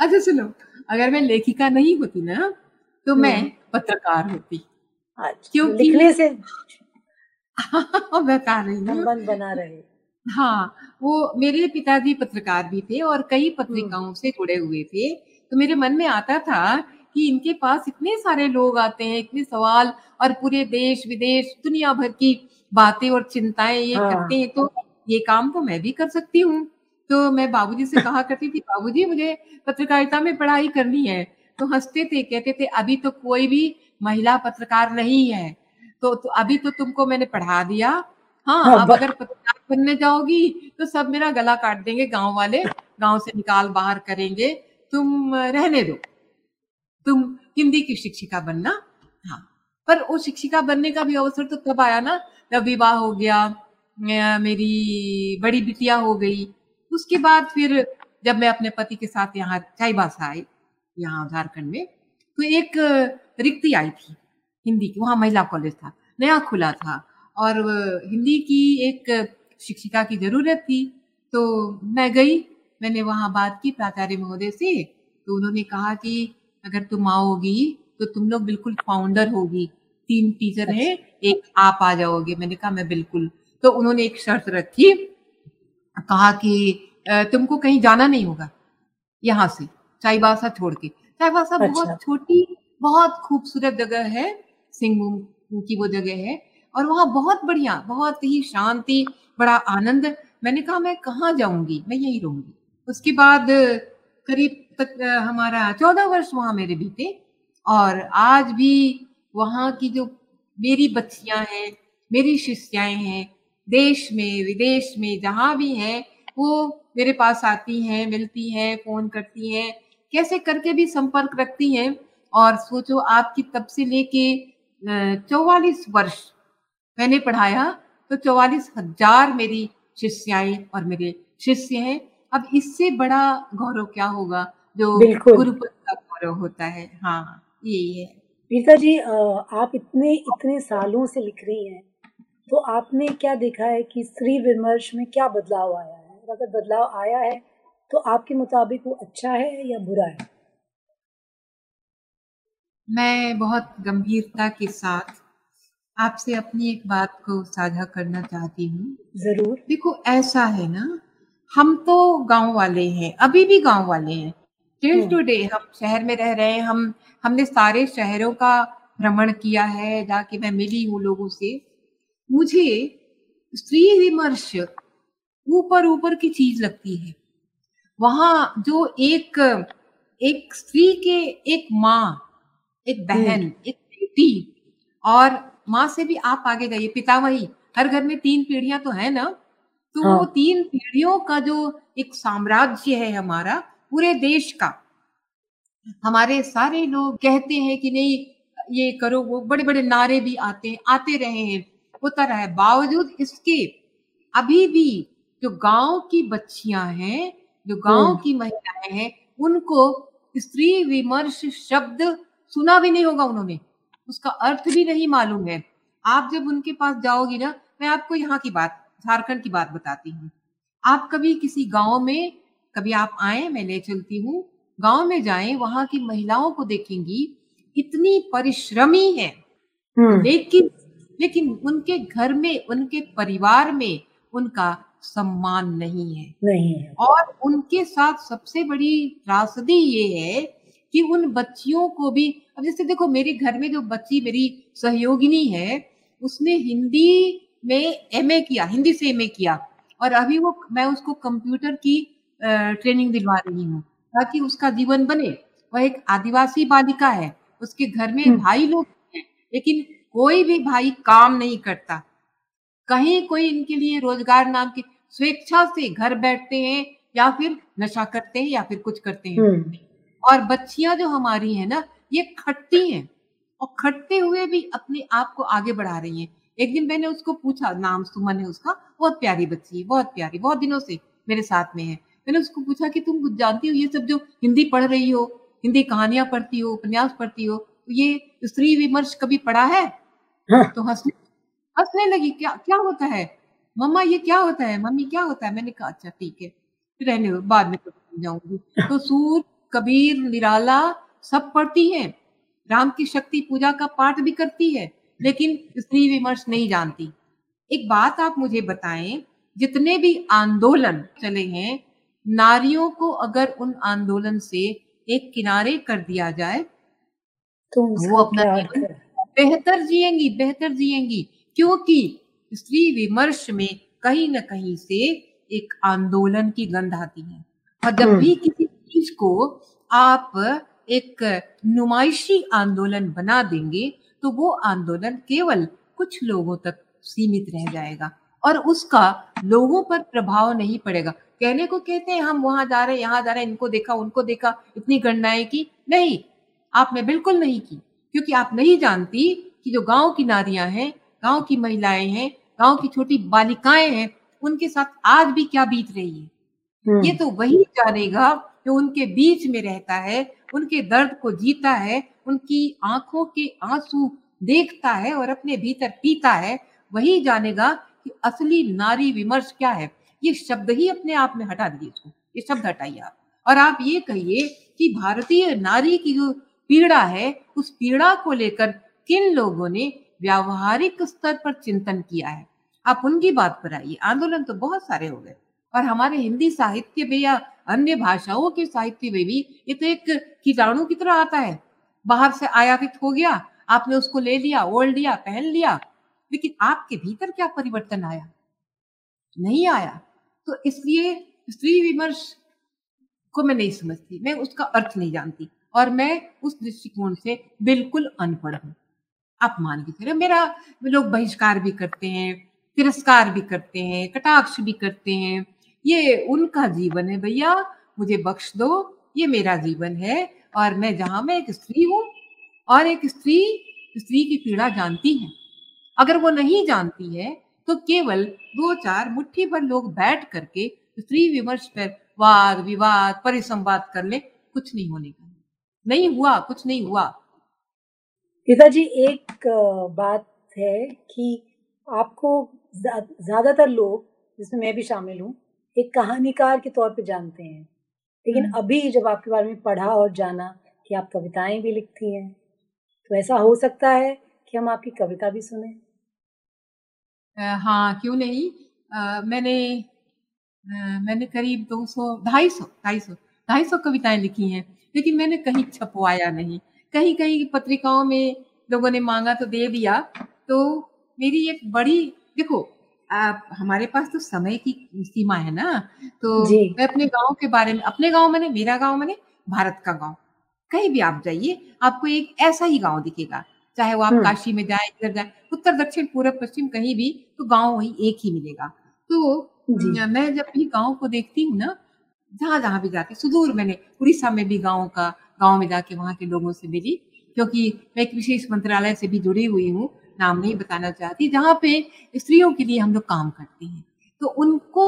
अच्छा सुनो, अगर मैं लेखिका नहीं होती ना तो मैं पत्रकार होती। क्योंकि लिखने से बता रही संबंध बना रहे। हाँ, वो मेरे पिताजी पत्रकार भी थे और कई पत्रिकाओं से जुड़े हुए थे, तो मेरे मन में आता था कि इनके पास इतने सारे लोग आते हैं, इतने सवाल, और पूरे देश विदेश दुनिया भर की बातें और चिंताएं ये हाँ। करते हैं, तो ये काम तो मैं भी कर सकती हूँ। तो मैं बाबूजी से कहा करती थी बाबूजी मुझे पत्रकारिता में पढ़ाई करनी है, तो हंसते थे, कहते थे अभी तो कोई भी महिला पत्रकार नहीं है, तो, तो अभी तो तुमको मैंने पढ़ा दिया, हाँ, हाँ, अब अगर पत्रकार बनने जाओगी तो सब मेरा गला काट देंगे, गांव वाले गांव से निकाल बाहर करेंगे, तुम रहने दो, तुम हिंदी की शिक्षिका बनना। हाँ, पर वो शिक्षिका बनने का भी अवसर तो तब आया ना, जब विवाह हो गया, मेरी बड़ी बिटिया हो गई, उसके बाद फिर जब मैं अपने पति के साथ यहाँ चाईबासा आई, यहाँ झारखंड में, तो एक रिक्ति आई थी हिंदी की, वहाँ महिला कॉलेज था, नया खुला था, और हिंदी की एक शिक्षिका की जरूरत थी। तो मैं गई, मैंने वहाँ बात की प्राचार्य महोदय से, तो उन्होंने कहा कि अगर तुम आओगी तो तुम लोग बिल्कुल फाउंडर होगी, तीन टीचर हैं, एक आप आ जाओगे। मैंने कहा मैं बिल्कुल। तो उन्होंने एक शर्त रखी, कहा कि तुमको कहीं जाना नहीं होगा यहाँ से, चाईबासा छोड़ के। चाईबासा अच्छा। बहुत छोटी, बहुत खूबसूरत जगह है, सिंहभूम की वो जगह है, और वहाँ बहुत बढ़िया, बहुत ही शांति, बड़ा आनंद। मैंने कहा मैं कहाँ जाऊंगी, मैं यही रहूंगी। उसके बाद करीब तक हमारा चौदह वर्ष वहाँ मेरे बीते, और आज भी वहाँ की जो मेरी बच्चियां हैं, मेरी शिष्याएं हैं, देश में विदेश में जहाँ भी हैं, वो मेरे पास आती हैं, मिलती हैं, फोन करती हैं, कैसे करके भी संपर्क रखती हैं। और सोचो आपकी तब से लेके चौवालीस वर्ष मैंने पढ़ाया, तो चौवालीस हजार मेरी शिष्याएं और मेरे शिष्य हैं। अब इससे बड़ा गौरव क्या होगा जो गुरुपद का गौरव होता है। हाँ, यही है। रीता जी, आप इतने इतने सालों से लिख रही हैं, तो आपने क्या देखा है कि स्त्री विमर्श में क्या बदलाव आया है, और अगर बदलाव आया है तो आपके मुताबिक वो अच्छा है या बुरा है? मैं बहुत गंभीरता के साथ आपसे अपनी एक बात को साझा करना चाहती हूँ। जरूर। देखो ऐसा है ना, हम तो गांव वाले हैं, अभी भी गांव वाले हैं, टिल टुडे हम शहर में रह रहे हैं। हम हमने सारे शहरों का भ्रमण किया है, जाके मैं मिली हूँ लोगों से। मुझे स्त्री विमर्श ऊपर ऊपर की चीज लगती है। वहाँ जो एक एक स्त्री के, एक माँ, एक बहन, एक बेटी, और माँ से भी आप आगे जाइए, पिता, वही हर घर में तीन पीढ़ियां तो है ना, तो हाँ। वो तीन पीढ़ियों का जो एक साम्राज्य है हमारा पूरे देश का, हमारे सारे लोग कहते हैं कि नहीं ये करो वो, बड़े बड़े नारे भी आते आते रहे हैं, होता रहा है। बावजूद इसके अभी भी जो गांव की बच्चियां हैं, जो गांव की महिलाएं हैं, उनको स्त्री विमर्श शब्द सुना भी नहीं होगा, उन्होंने उसका अर्थ भी नहीं मालूम है। आप जब उनके पास जाओगी ना, मैं आपको यहाँ की बात, झारखंड की बात बताती हूँ। आप कभी किसी गांव में कभी आप आए, मैं ले चलती हूँ, गांव में जाएं, वहां की महिलाओं को देखेंगी, इतनी परिश्रमी है, लेकिन लेकिन उनके घर में, उनके परिवार में उनका सम्मान नहीं है, नहीं है। और उनके साथ सबसे बड़ी त्रासदी ये है कि उन बच्चियों को भी, अब जैसे देखो मेरे घर में जो बच्ची मेरी सहयोगिनी है, उसने हिंदी में एमए किया, हिंदी से एमए किया, और अभी वो, मैं उसको कंप्यूटर की ट्रेनिंग दिलवा रही हूँ ताकि उसका जीवन बने। वह एक आदिवासी बालिका है, उसके घर में भाई लोग हैं, लेकिन कोई भी भाई काम नहीं करता, कहीं कोई इनके लिए रोजगार नाम की, स्वेच्छा से घर बैठते हैं या फिर नशा करते हैं या फिर कुछ करते हैं। और बच्चियां जो हमारी है ना, ये खटती हैं, और खटते हुए भी अपने आप को आगे बढ़ा रही हैं। एक दिन मैंने उसको पूछा, नाम सुमन है उसका, बहुत प्यारी बच्ची है, बहुत प्यारी, बहुत दिनों से मेरे साथ में है। मैंने उसको पूछा कि तुम कुछ जानती हो, ये सब जो हिंदी पढ़ रही हो, हिंदी कहानियां पढ़ती हो, उपन्यास पढ़ती हो, ये स्त्री विमर्श कभी पढ़ा है? तो हंसने हंसने लगी, क्या क्या होता है मम्मा, ये क्या होता है मम्मी, क्या होता है? मैंने कहा अच्छा ठीक है, रहने दो, बाद में समझाऊंगी। तो सूर, कबीर, निराला सब पढ़ती है, राम की शक्ति पूजा का पाठ भी करती है, लेकिन स्त्री विमर्श नहीं जानती। एक बात आप मुझे बताएं, जितने भी आंदोलन चले हैं, नारियों को अगर उन आंदोलन से एक किनारे कर दिया जाए तो वो अपना जीवन बेहतर जिएंगी, बेहतर जिएंगी, क्योंकि स्त्री विमर्श में कहीं ना कहीं से एक आंदोलन की गंध आती है। और जब भी किसी चीज को आप एक नुमाइशी आंदोलन बना देंगे, तो वो आंदोलन केवल कुछ लोगों तक सीमित रह जाएगा, और उसका लोगों पर प्रभाव नहीं पड़ेगा। कहने को कहते हैं हम वहां जा रहे, यहाँ जा रहे, इनको देखा उनको देखा, इतनी गणनाएं की, नहीं आपने बिल्कुल नहीं की, क्योंकि आप नहीं जानती कि जो गांव की नारियां हैं, गांव की महिलाएं हैं, गांव की छोटी बालिकाएं हैं, उनके साथ आज भी क्या बीत रही है। ये तो वही जानेगा जो उनके बीच में रहता है, उनके दर्द को जीता है, उनकी आंखों के आंसू देखता है और अपने भीतर पीता है। वही जानेगा कि असली नारी विमर्श क्या है। ये शब्द ही अपने आप में हटा दिए इसको, ये शब्द हटाइए आप, और आप ये कहिए कि भारतीय नारी की जो पीड़ा है, उस पीड़ा को लेकर किन लोगों ने व्यावहारिक स्तर पर चिंतन किया है, आप उनकी बात पर आइए। आंदोलन तो बहुत सारे हो गए, और हमारे हिंदी साहित्य में या अन्य भाषाओं के साहित्य में भी ये तो एक कीटाणु की तरह आता है, बाहर से आयातित हो गया, आपने उसको ले लिया, ओढ़ लिया, पहन लिया, लेकिन आपके भीतर क्या परिवर्तन आया? नहीं आया। तो इसलिए स्त्री विमर्श को मैं नहीं समझती, मैं उसका अर्थ नहीं जानती, और मैं उस दृष्टिकोण से बिल्कुल अनपढ़ हूँ। आप मान के चलो, मेरा लोग बहिष्कार भी करते हैं, तिरस्कार भी करते हैं, कटाक्ष भी करते हैं, ये उनका जीवन है भैया, मुझे बख्श दो, ये मेरा जीवन है। और मैं जहां मैं एक स्त्री हूँ, और एक स्त्री स्त्री की पीड़ा जानती है, अगर वो नहीं जानती है तो केवल दो चार मुट्ठी पर लोग बैठ करके स्त्री विमर्श पर वाद विवाद परिसंवाद कर ले, कुछ नहीं होने का, नहीं हुआ, कुछ नहीं हुआ। रीता जी, एक बात है कि आपको ज्यादातर लोग, जिसमें मैं भी शामिल हूँ, एक कहानीकार के तौर पे जानते हैं, लेकिन अभी जब आपके बारे में पढ़ा और जाना कि आप कविताएं भी लिखती हैं, तो ऐसा हो सकता है कि हम आपकी कविता भी सुने? आ, हाँ, क्यों नहीं। आ, मैंने आ, मैंने करीब दो सौ ढाई सौ ढाई सौ ढाई सौ कविताएं लिखी हैं, लेकिन मैंने कहीं छपवाया नहीं। कहीं कहीं पत्रिकाओं में लोगों ने मांगा तो दे दिया। तो मेरी एक बड़ी, देखो आप, हमारे पास तो समय की सीमा है ना, तो मैं अपने गांव के बारे में, अपने गांव मैंने, मेरा गांव मैंने, भारत का गांव, कहीं भी आप जाइए आपको एक ऐसा ही गांव दिखेगा, चाहे वो आप काशी में जाए, इधर जाए, उत्तर दक्षिण पूर्व पश्चिम कहीं भी, तो गांव वही एक ही मिलेगा। तो मैं जब भी गाँव को देखती हूँ ना, जहाँ जहाँ भी जाती, सुदूर मैंने उड़ीसा में भी गाँव का, गाँव में जाके वहाँ के लोगों से मिली, क्योंकि मैं एक विशेष मंत्रालय से भी जुड़ी हुई हूँ, नाम नहीं बताना चाहती, जहाँ पे स्त्रियों के लिए हम लोग काम करते हैं। तो उनको,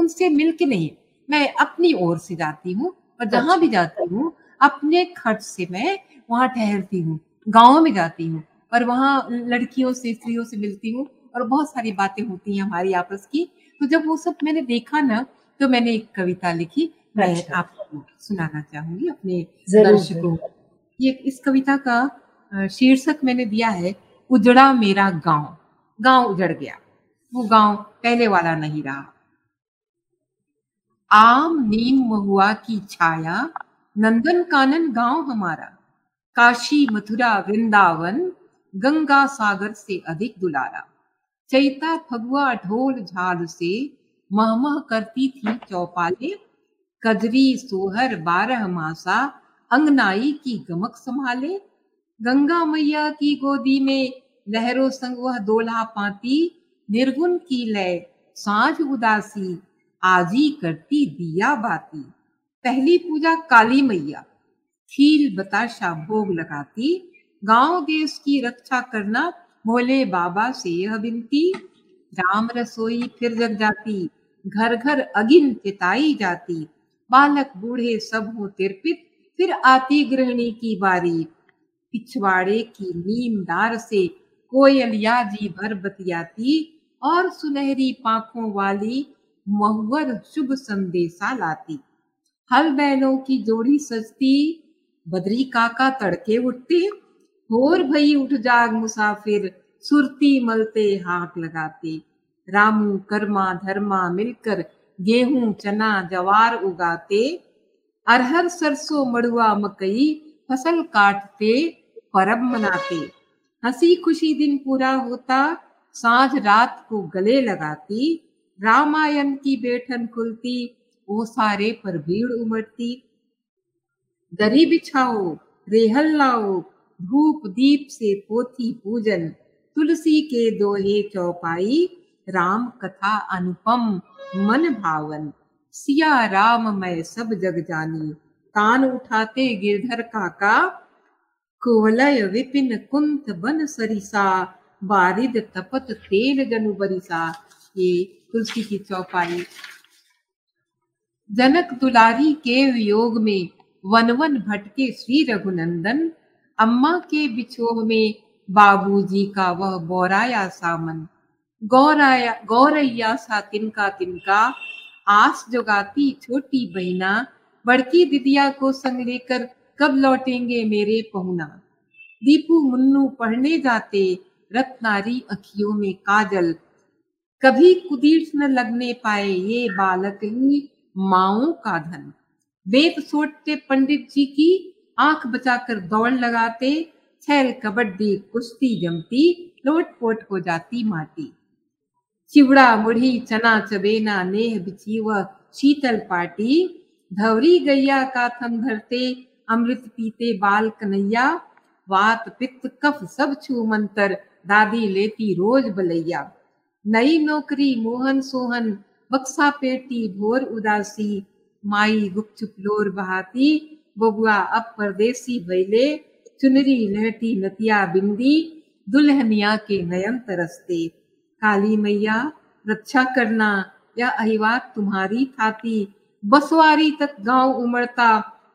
उनसे मिलके नहीं, मैं अपनी ओर से जाती हूँ, और जहाँ भी जाती हूँ अपने खर्च से मैं वहाँ ठहरती हूँ, गाँव में जाती हूँ, और वहाँ लड़कियों से, स्त्रियों से मिलती हूँ, और बहुत सारी बातें होती हैं हमारी आपस की। तो जब वो सब मैंने देखा ना, तो मैंने एक कविता लिखी, मैं आपको सुनाना चाहूंगी अपने दर्शकों को। ये इस कविता का शीर्षक मैंने दिया है, उजड़ा मेरा गांव। गांव उजड़ गया, वो गांव पहले वाला नहीं रहा। आम नीम महुआ की छाया, नंदन कानन गांव हमारा, काशी मथुरा वृंदावन, गंगा सागर से अधिक दुलारा। चैता फगुआ ढोल झाल से, महमह करती थी चौपाले, कजरी सोहर बारह मासा, अंगनाई की गमक संभाले। गंगा मैया की गोदी में लहरों संग वह दोला पाती, निर्गुण की लय सांझ उदासी, आजी करती दिया बाती। पहली पूजा काली मैया, खील बताशा भोग लगाती, गांव देश की रक्षा करना भोले बाबा से यह विनती। राम रसोई फिर जग जाती, घर घर अगिन चिताई जाती, बालक बूढ़े सब हो तिरपित, फिर आती गृहिणी की बारी। पिछवाड़े की नीम डार से कोयलिया जी भर बतियाती, और सुनहरी पाखों वाली महुअर शुभ संदेशा लाती। हल बैलों की जोड़ी सजती, बदरी काका तड़के उठते, होर भई उठ जाग मुसाफिर, सुरती मलते हाथ लगाते। रामू कर्मा धर्मा मिलकर गेहूं चना जवार उगाते, अरहर सरसों मड़ुआ मकई फसल काटते, परब मनाते। हंसी खुशी दिन पूरा होता, सांझ रात को गले लगाती, रामायण की बैठन खुलती, ओसारे पर भीड़ उमड़ती। दरी बिछाओ रेहल लाओ, धूप दीप से पोथी पूजन, तुलसी के दोहे चौपाई, राम कथा अनुपम मन भावन, सिया राम मैं सब जग जानी। तान उठाते गिरधर काका, कुवलय विपिन कुंत बन सरिसा, बारिद तपत तेल जनु बरिसा। ये तुलसी की चौपाई। जनक दुलारी के वियोग में वनवन भटके श्री रघुनंदन, अम्मा के बिछोह में बाबूजी का वह बोराया सामन। गौराया गौरैया सा तिनका तिनका, आस जगाती छोटी बहना, बड़की दिदिया को संग लेकर कब लौटेंगे मेरे पहुना। दीपू मुन्नू पढ़ने जाते, रत्नारी अखियों में काजल, कभी कुदीर्थ न लगने पाए ये बालक ही माओ का धन। वेद सोचते पंडित जी की, आंख बचाकर दौड़ लगाते, खैर कबड्डी कुश्ती जमती, लोट पोट हो जाती माटी। चिवड़ा मुढ़ी चना चबेना, नेह बिचीवा शीतल पाटी, धवरी गैया का थम धरते, अमृत पीते बाल कन्हैया। वात पित्त कफ सब छू मंतर, दादी लेती रोज बलैया। नई नौकरी मोहन सोहन, बक्सा पेटी भोर उदासी, माई गुपचुप लोर बहाती, बबुआ अब परदेसी भैले। चुनरी लहटी नतिया बिंदी, दुल्हनिया के नयन तरसते। काली मैया रक्षा करना, या अहिवात तुम्हारी थाती, बसवारी तक गांव उमड़ता,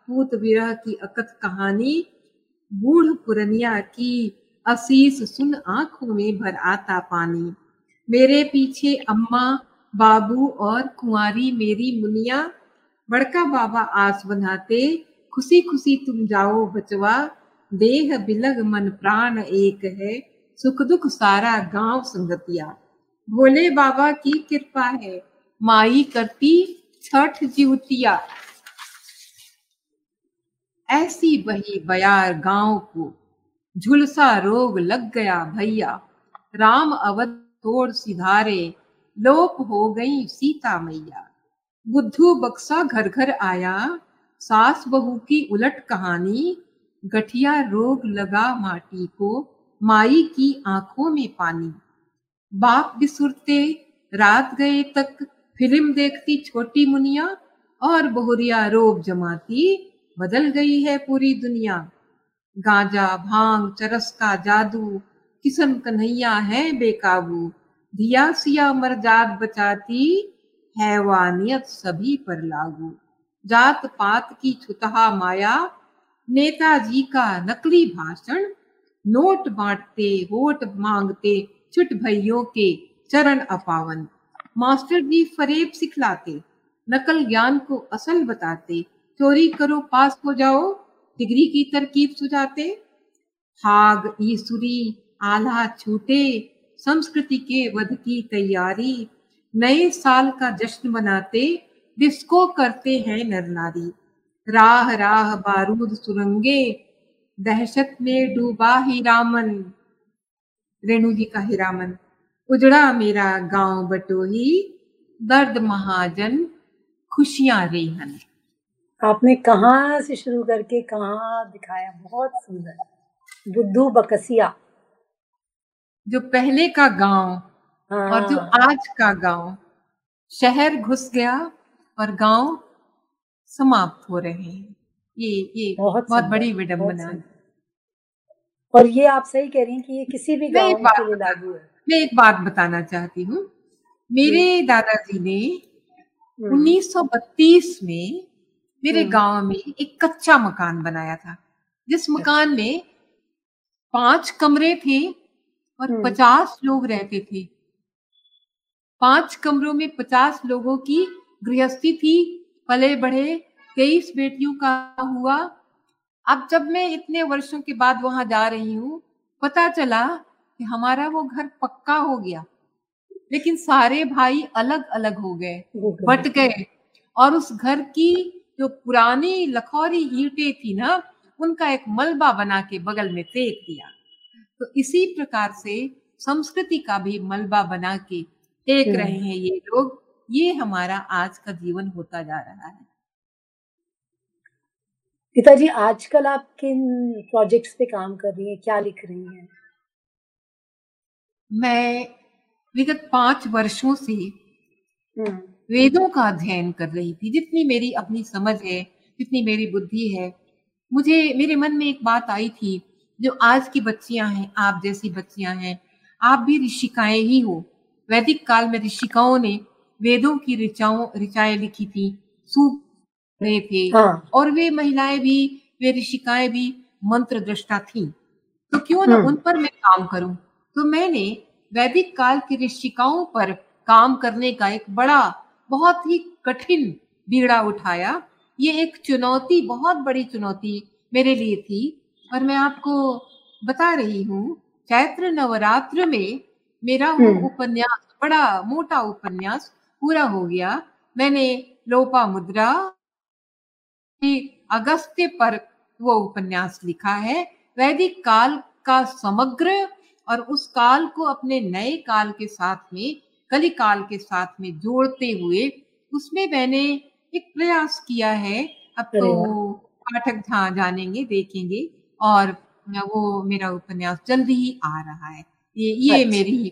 भूत विरह की अकथ कहानी। बूढ़ पुरनिया की असीस सुन, आंखों में भर आता पानी। मेरे पीछे अम्मा बाबू और कुंवारी मेरी मुनिया, बड़का बाबा आस बंधाते, खुशी खुशी तुम जाओ बचवा। देह बिलग मन प्राण एक है, सुख दुख सारा गांव संगतिया। भोले बाबा की कृपा है, माई करती छठ जीवतिया। ऐसी बही बयार गांव को, झुलसा रोग लग गया भैया। राम अवध तोड़ सिधारे, लोप हो गई सीता मैया। बुद्धू बक्सा घर घर आया, सास बहू की उलट कहानी। गठिया रोग लगा माटी को, माई की आंखों में पानी। बाप बिसुरते रात गए तक, फिल्म देखती छोटी मुनिया, और बहुरिया रोब जमाती, बदल गई है पूरी दुनिया। गांजा भांग चरस का जादू, किसन कन्हैया है बेकाबू, धिया सिया मर जात बचाती, हैवानियत सभी पर लागू। जात पात की छुतहा माया, नेताजी का नकली भाषण, नोट बांटते होट मांगते, छुट भैयों के चरण अपावन। मास्टर जी फरेब सिखलाते, नकल ज्ञान को असल बताते, चोरी करो पास हो जाओ, डिग्री की तरकीब सुझाते। हाग ईसुरी आला छूटे, संस्कृति के वध की तैयारी, नए साल का जश्न मनाते, डिस्को करते हैं नर नारी। राह राह बारूद सुरंगे, दहशत में डूबा हिरामन, रेणु जी का हिरामन। उजड़ा मेरा गांव बटोही, दर्द महाजन खुशियां रेहन। आपने कहाँ से शुरू करके कहाँ दिखाया, बहुत सुंदर। बुद्धू बकसिया, जो पहले का गांव और जो आज का गांव, शहर घुस गया और गांव समाप्त हो रहे हैं। ये ये बहुत, बहुत बड़ी विडंबना। और ये आप सही कह रही हैं कि ये किसी भी गांव के लिए लागू है। मैं एक बात बताना चाहती हूँ। मेरे दादाजी ने उन्नीस सौ बत्तीस में मेरे गांव में एक कच्चा मकान बनाया था, जिस मकान में पांच कमरे थे और पचास लोग रहते थे। पांच कमरों में पचास लोगों की गृहस्थी थी, पले बढ़े, तेईस बेटियों का हुआ। अब जब मैं इतने वर्षों के बाद वहां जा रही हूँ, पता चला कि हमारा वो घर पक्का हो गया, लेकिन सारे भाई अलग अलग हो गए, बट गए। और उस घर की जो पुरानी लखौरी ईंटें थी ना, उनका एक मलबा बना के बगल में फेंक दिया। तो इसी प्रकार से संस्कृति का भी मलबा बना के फेंक रहे हैं ये लोग। ये हमारा आज का जीवन होता जा रहा है। पिताजी, आजकल आप किन प्रोजेक्ट्स पे काम कर रही हैं, क्या लिख रही हैं? मैं विगत पांच वर्षों से वेदों का अध्ययन कर रही थी। जितनी मेरी अपनी समझ है, जितनी मेरी बुद्धि है, मुझे मेरे मन में एक बात आई थी, जो आज की बच्चियां हैं, आप जैसी बच्चियां हैं, आप भी ऋषिकाएं ही हो। वैदिक काल में ऋषिकाओं ने वेदों की ऋचाओं ऋचाएं लिखी थी, सूप रहे थे। हाँ। और वे महिलाएं भी, वे ऋषिकाएं भी मंत्र दृष्टा थी, तो क्यों ना उन पर मैं काम करूं। तो मैंने वैदिक काल की ऋषिकाओं पर काम करने का एक बड़ा, बहुत ही कठिन बीड़ा उठाया। ये एक चुनौती, बहुत बड़ी चुनौती मेरे लिए थी। और मैं आपको बता रही हूँ, चैत्र नवरात्र में मेरा उपन्यास, बड़ा मोटा उपन्यास पूरा हो गया। मैंने लोपा मुद्रा अगस्त्य पर वो उपन्यास लिखा है। वैदिक काल का समग्र और उस काल को अपने नए काल के साथ में, कली काल के साथ में जोड़ते हुए उसमें मैंने एक प्रयास किया है। अब तो पाठक जहाँ जानेंगे, देखेंगे, और वो मेरा उपन्यास जल्दी ही आ रहा है। ये ये मेरी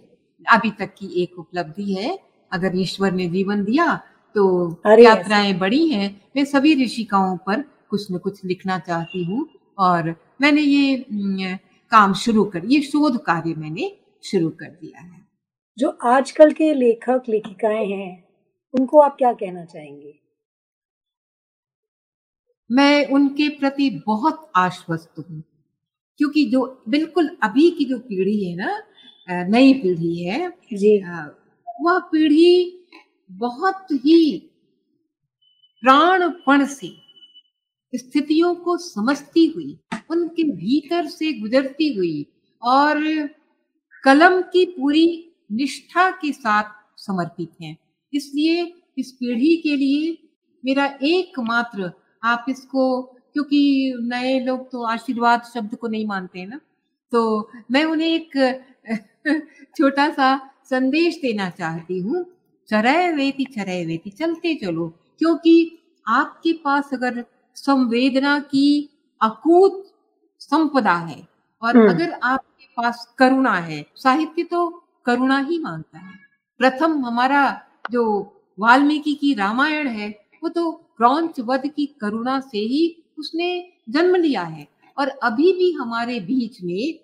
अभी तक की एक उपलब्धि है। अगर ईश्वर ने जीवन दिया तो यात्राएं बड़ी हैं। मैं सभी ऋषिकाओं पर कुछ न कुछ लिखना चाहती हूँ। और मैंने ये काम शुरू कर, ये शोध कार्य मैंने शुरू कर दिया है। जो आजकल के लेखक लेखिकाएं हैं, उनको आप क्या कहना चाहेंगे? मैं उनके प्रति बहुत आश्वस्त हूँ, क्योंकि जो बिल्कुल अभी की जो पीढ़ी है ना, नई पीढ़ी है, वह पीढ़ी बहुत ही प्राणपण से स्थितियों को समझती हुई, उनके भीतर से गुजरती हुई, और कलम की पूरी निष्ठा के साथ समर्पित है। इसलिए इस पीढ़ी के लिए मेरा एकमात्र, आप इसको, क्योंकि नए लोग तो आशीर्वाद शब्द को नहीं मानते हैं ना, तो मैं उन्हें एक छोटा सा संदेश देना चाहती हूँ, चरय वेति चरय वेति, चलते चलो। क्योंकि आपके पास अगर संवेदना की अकूत संपदा है, और अगर आपके पास करुणा है, साहित्य तो करुणा ही मांगता है। प्रथम हमारा जो वाल्मीकि की रामायण है, वो तो क्रौंच वध की करुणा से ही उसने जन्म लिया है। और अभी भी हमारे बीच में,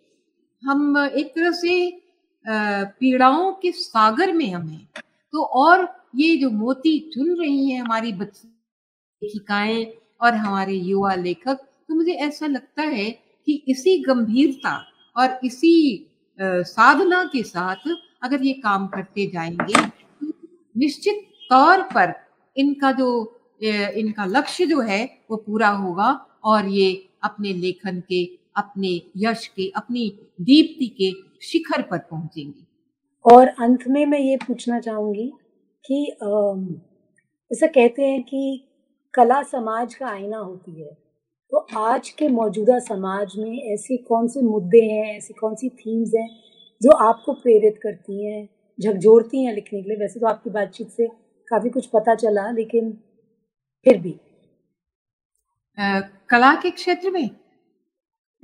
हम एक तरह से पीड़ाओं के सागर में हम हैं। तो और ये जो मोती चुन रही हैं हमारी बच्ची लेखिकाएं और हमारे युवा लेखक, तो मुझे ऐसा लगता है कि इसी गंभीरता और इसी साधना के साथ अगर ये काम करते जाएंगे, तो निश्चित तौर पर इनका जो, इनका लक्ष्य जो है वो पूरा होगा, और ये अपने लेखन के, अपने यश के, अपनी दीप्ति के शिखर पर पहुंचेंगे। और अंत में मैं ये पूछना चाहूंगी कि ऐसा कहते हैं कि कला समाज का आईना होती है, तो आज के मौजूदा समाज में ऐसे कौन से मुद्दे हैं, ऐसी कौन सी थीम्स हैं जो आपको प्रेरित करती हैं, झकझोरती हैं लिखने के लिए? वैसे तो आपकी बातचीत से काफी कुछ पता चला, लेकिन फिर भी आ, कला के क्षेत्र में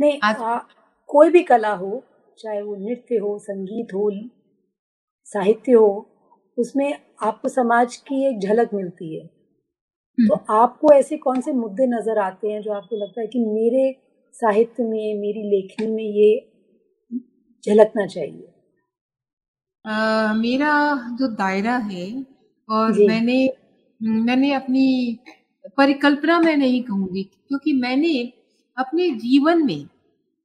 नहीं आज... आ, कोई भी कला हो, चाहे वो नृत्य हो, संगीत हो, साहित्य हो, उसमें आपको समाज की एक झलक मिलती है। तो आपको ऐसे कौन से मुद्दे नजर आते हैं जो आपको लगता है कि मेरे साहित्य में, मेरी लेखनी में ये झलकना चाहिए? आ, मेरा जो दायरा है, और मैंने मैंने अपनी परिकल्पना में नहीं कहूंगी, क्योंकि मैंने अपने जीवन में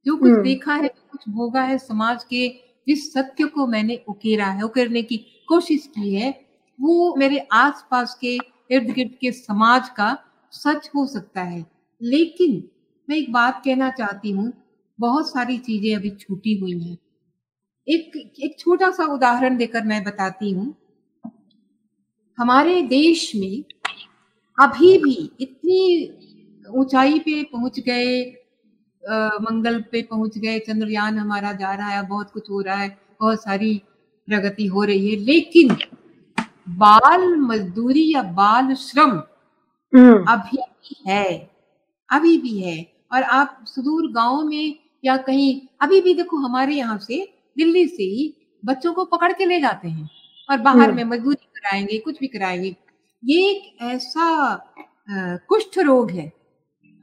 जो कुछ देखा है, जो कुछ भोगा है, समाज के जिस सत्य को मैंने उकेरा है, उकेरने की कोशिश की है, वो मेरे आसपास के, इर्द गिर्द के समाज का सच हो सकता है। लेकिन मैं एक बात कहना चाहती हूँ, बहुत सारी चीजें अभी छूटी हुई हैं। एक एक छोटा सा उदाहरण देकर मैं बताती हूँ, हमारे देश में अभी भी इतनी ऊंचाई पे पहुंच गए, मंगल पे पहुंच गए, चंद्रयान हमारा जा रहा है, बहुत कुछ हो रहा है, बहुत सारी प्रगति हो रही है, लेकिन बाल मजदूरी या बाल श्रम अभी भी है, अभी भी है। और आप सुदूर गांव में या कहीं, अभी भी देखो, हमारे यहाँ से, दिल्ली से ही बच्चों को पकड़ के ले जाते हैं और बाहर में मजदूरी कराएंगे, कुछ भी कराएंगे। ये एक ऐसा कुष्ठ रोग है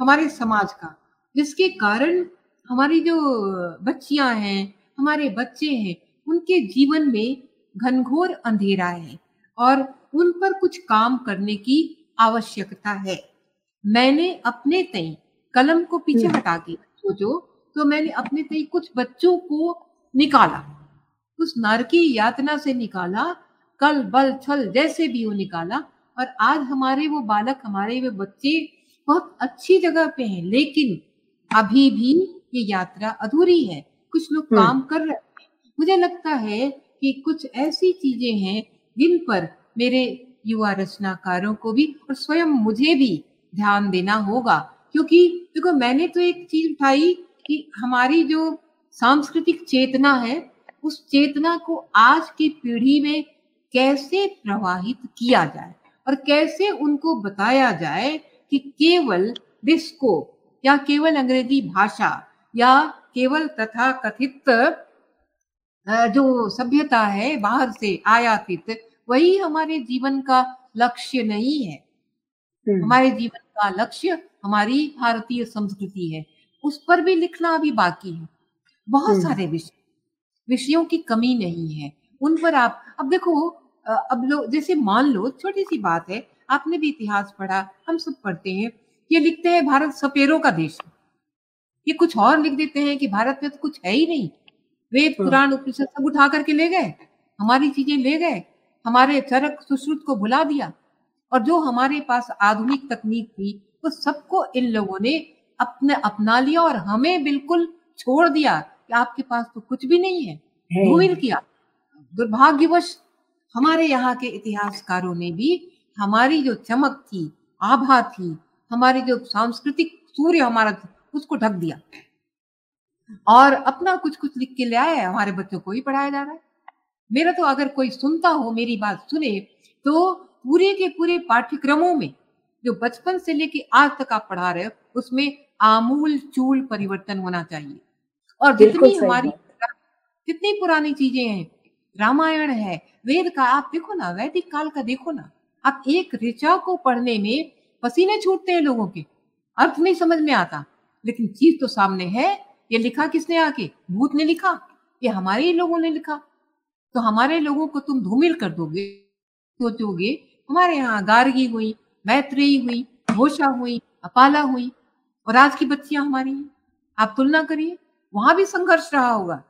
हमारे समाज का, जिसके कारण हमारी जो बच्चियां हैं, हमारे बच्चे हैं, उनके जीवन में घनघोर अंधेरा है और उन पर कुछ काम करने की आवश्यकता है। मैंने अपने तय कलम को पीछे हटा के सोचो तो मैंने अपने तय कुछ बच्चों को निकाला, उस नारकी यातना से निकाला, कल बल छल जैसे भी वो निकाला, और आज हमारे वो बालक, हमारे वो बच्चे बहुत अच्छी जगह पे हैं, लेकिन अभी भी ये यात्रा अधूरी है। कुछ लोग काम कर रहे हैं। मुझे लगता है कि कुछ ऐसी चीजें हैं जिन पर मेरे युवा रचनाकारों को भी और स्वयं मुझे भी ध्यान देना होगा, क्योंकि देखो मैंने तो एक चीज उठाई कि हमारी जो सांस्कृतिक चेतना है, उस चेतना को आज की पीढ़ी में कैसे प्रवाहित किया जाए और कैसे उनको बताया जाए कि केवल डिस्को या केवल अंग्रेजी भाषा या केवल तथा कथित जो सभ्यता है बाहर से आयातित, वही हमारे जीवन का लक्ष्य नहीं है। हमारे जीवन का लक्ष्य हमारी भारतीय संस्कृति है, उस पर भी लिखना अभी बाकी है। बहुत सारे विषय विषयों की कमी नहीं है, उन पर आप अब देखो, अब लोग जैसे मान लो छोटी सी बात है, आपने भी इतिहास पढ़ा, हम सब पढ़ते हैं, ये लिखते हैं भारत सपेरों का देश, ये कुछ और लिख देते हैं कि भारत में तो कुछ है ही नहीं, वेद पुराण उपनिषद सब उठा करके ले गए, हमारी चीजें ले गए, हमारे चरक सुश्रुत को भुला दिया, और जो हमारे पास आधुनिक तकनीक थी वो सबको इन लोगों ने अपने अपना लिया और हमें बिल्कुल छोड़ दिया कि आपके पास तो कुछ भी नहीं है, धूमिल किया। दुर्भाग्यवश हमारे यहाँ के इतिहासकारों ने भी हमारी जो चमक थी, आभा थी, हमारी जो सांस्कृतिक सूर्य हमारा था, उसको ढक दिया और अपना कुछ कुछ लिख के ले आए। हमारे बच्चों को ही पढ़ाया जा रहा है। मेरा तो अगर कोई सुनता हो, मेरी बात सुने, तो पूरे के पूरे पाठ्यक्रमों में जो बचपन से लेके आज तक आप पढ़ा रहे हो, उसमें आमूल चूल परिवर्तन होना चाहिए। और जितनी हमारी जितनी पुरानी चीजें हैं, रामायण है, वेद का आप देखो ना, वैदिक काल का देखो ना, आप एक ऋचा को पढ़ने में पसीने छूटते हैं लोगों के, अर्थ नहीं समझ में आता, लेकिन चीज तो सामने है। ये लिखा किसने आके? भूत ने लिखा, ये हमारे लोगों ने लिखा। तो हमारे लोगों को तुम धूमिल कर दोगे, सोचोगे हमारे यहाँ गार्गी हुई, मैत्रेयी हुई, घोषा हुई, अपाला हुई, और आज की बच्चियां हमारी हैं। आप तुलना करिए, वहां भी संघर्ष रहा होगा।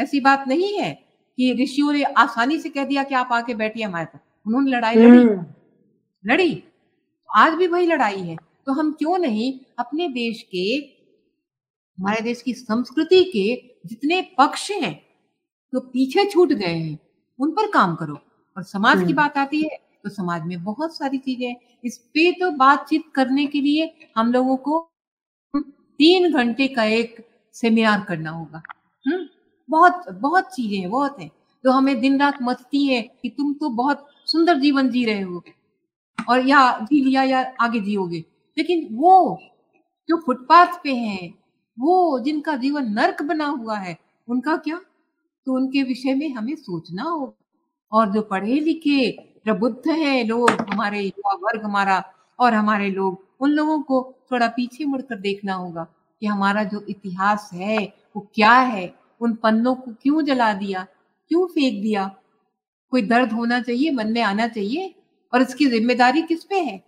ऐसी बात नहीं है कि ऋषियों ने आसानी से कह दिया कि आप आके बैठिए हमारे साथ, उन्होंने लड़ाई लड़ी लड़ी आज भी वही लड़ाई है। तो हम क्यों नहीं अपने देश के, हमारे देश की संस्कृति के जितने पक्ष हैं जो तो पीछे छूट गए हैं, उन पर काम करो। और समाज की बात आती है तो समाज में बहुत सारी चीजें हैं, इस पे तो बातचीत करने के लिए हम लोगों को तीन घंटे का एक सेमिनार करना होगा। हम्म, बहुत बहुत चीजें हैं, बहुत हैं जो हमें दिन रात मचती है कि तुम तो बहुत सुंदर जीवन जी रहे हो और या जी लिया या आगे जियोगे, लेकिन वो जो फुटपाथ पे हैं, वो जिनका जीवन नर्क बना हुआ है, उनका क्या? तो उनके विषय में हमें सोचना होगा। और जो पढ़े लिखे प्रबुद्ध हैं लोग, हमारे युवा वर्ग हमारा और हमारे लोग, उन लोगों को थोड़ा पीछे मुड़कर देखना होगा कि हमारा जो इतिहास है वो क्या है, उन पन्नों को क्यों जला दिया, क्यों फेंक दिया। कोई दर्द होना चाहिए, मन में आना चाहिए, और इसकी जिम्मेदारी किस पे है?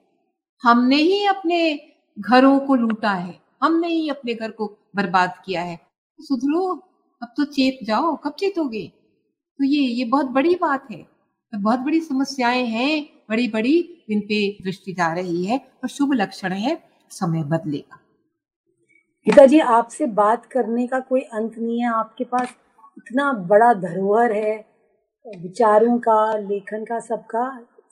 हमने ही अपने घरों को लूटा है, हमने ही अपने घर को बर्बाद किया है। सुधरो, अब तो चेत जाओ, कब चेतोगे? तो ये ये बहुत बड़ी बात है, तो बहुत बड़ी समस्याएं हैं, बड़ी बड़ी जिन पे दृष्टि जा रही है, और शुभ लक्षण है समय बदलेगा। गीता जी, आपसे बात करने का कोई अंत नहीं है, आपके पास इतना बड़ा धरोहर है विचारों का, लेखन का, सबका।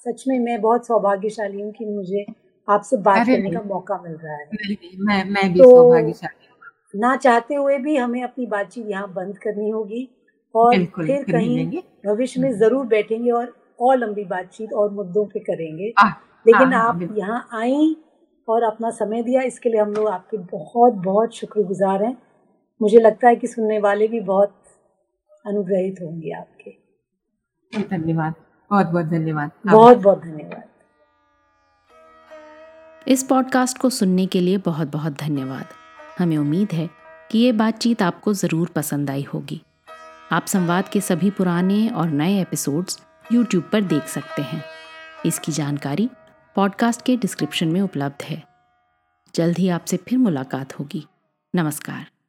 सच में मैं बहुत सौभाग्यशाली हूँ कि मुझे आपसे बात करने का मौका मिल रहा है। मैं मैं भी तो सौभाग्यशाली हूँ। ना चाहते हुए भी हमें अपनी बातचीत यहाँ बंद करनी होगी और फिर कहीं भविष्य में जरूर बैठेंगे और और लंबी बातचीत और मुद्दों पे करेंगे। आ, लेकिन आ, आप यहाँ आई और अपना समय दिया, इसके लिए हम लोग आपके बहुत बहुत शुक्रगुजार हैं। मुझे लगता है कि सुनने वाले भी बहुत अनुग्रहित होंगे आपके। धन्यवाद, बहुत बहुत धन्यवाद, बहुत बहुत धन्यवाद। इस पॉडकास्ट को सुनने के लिए बहुत बहुत धन्यवाद। हमें उम्मीद है कि ये बातचीत आपको ज़रूर पसंद आई होगी। आप संवाद के सभी पुराने और नए एपिसोड्स यूट्यूब पर देख सकते हैं। इसकी जानकारी पॉडकास्ट के डिस्क्रिप्शन में उपलब्ध है। जल्द ही आपसे फिर मुलाकात होगी। नमस्कार।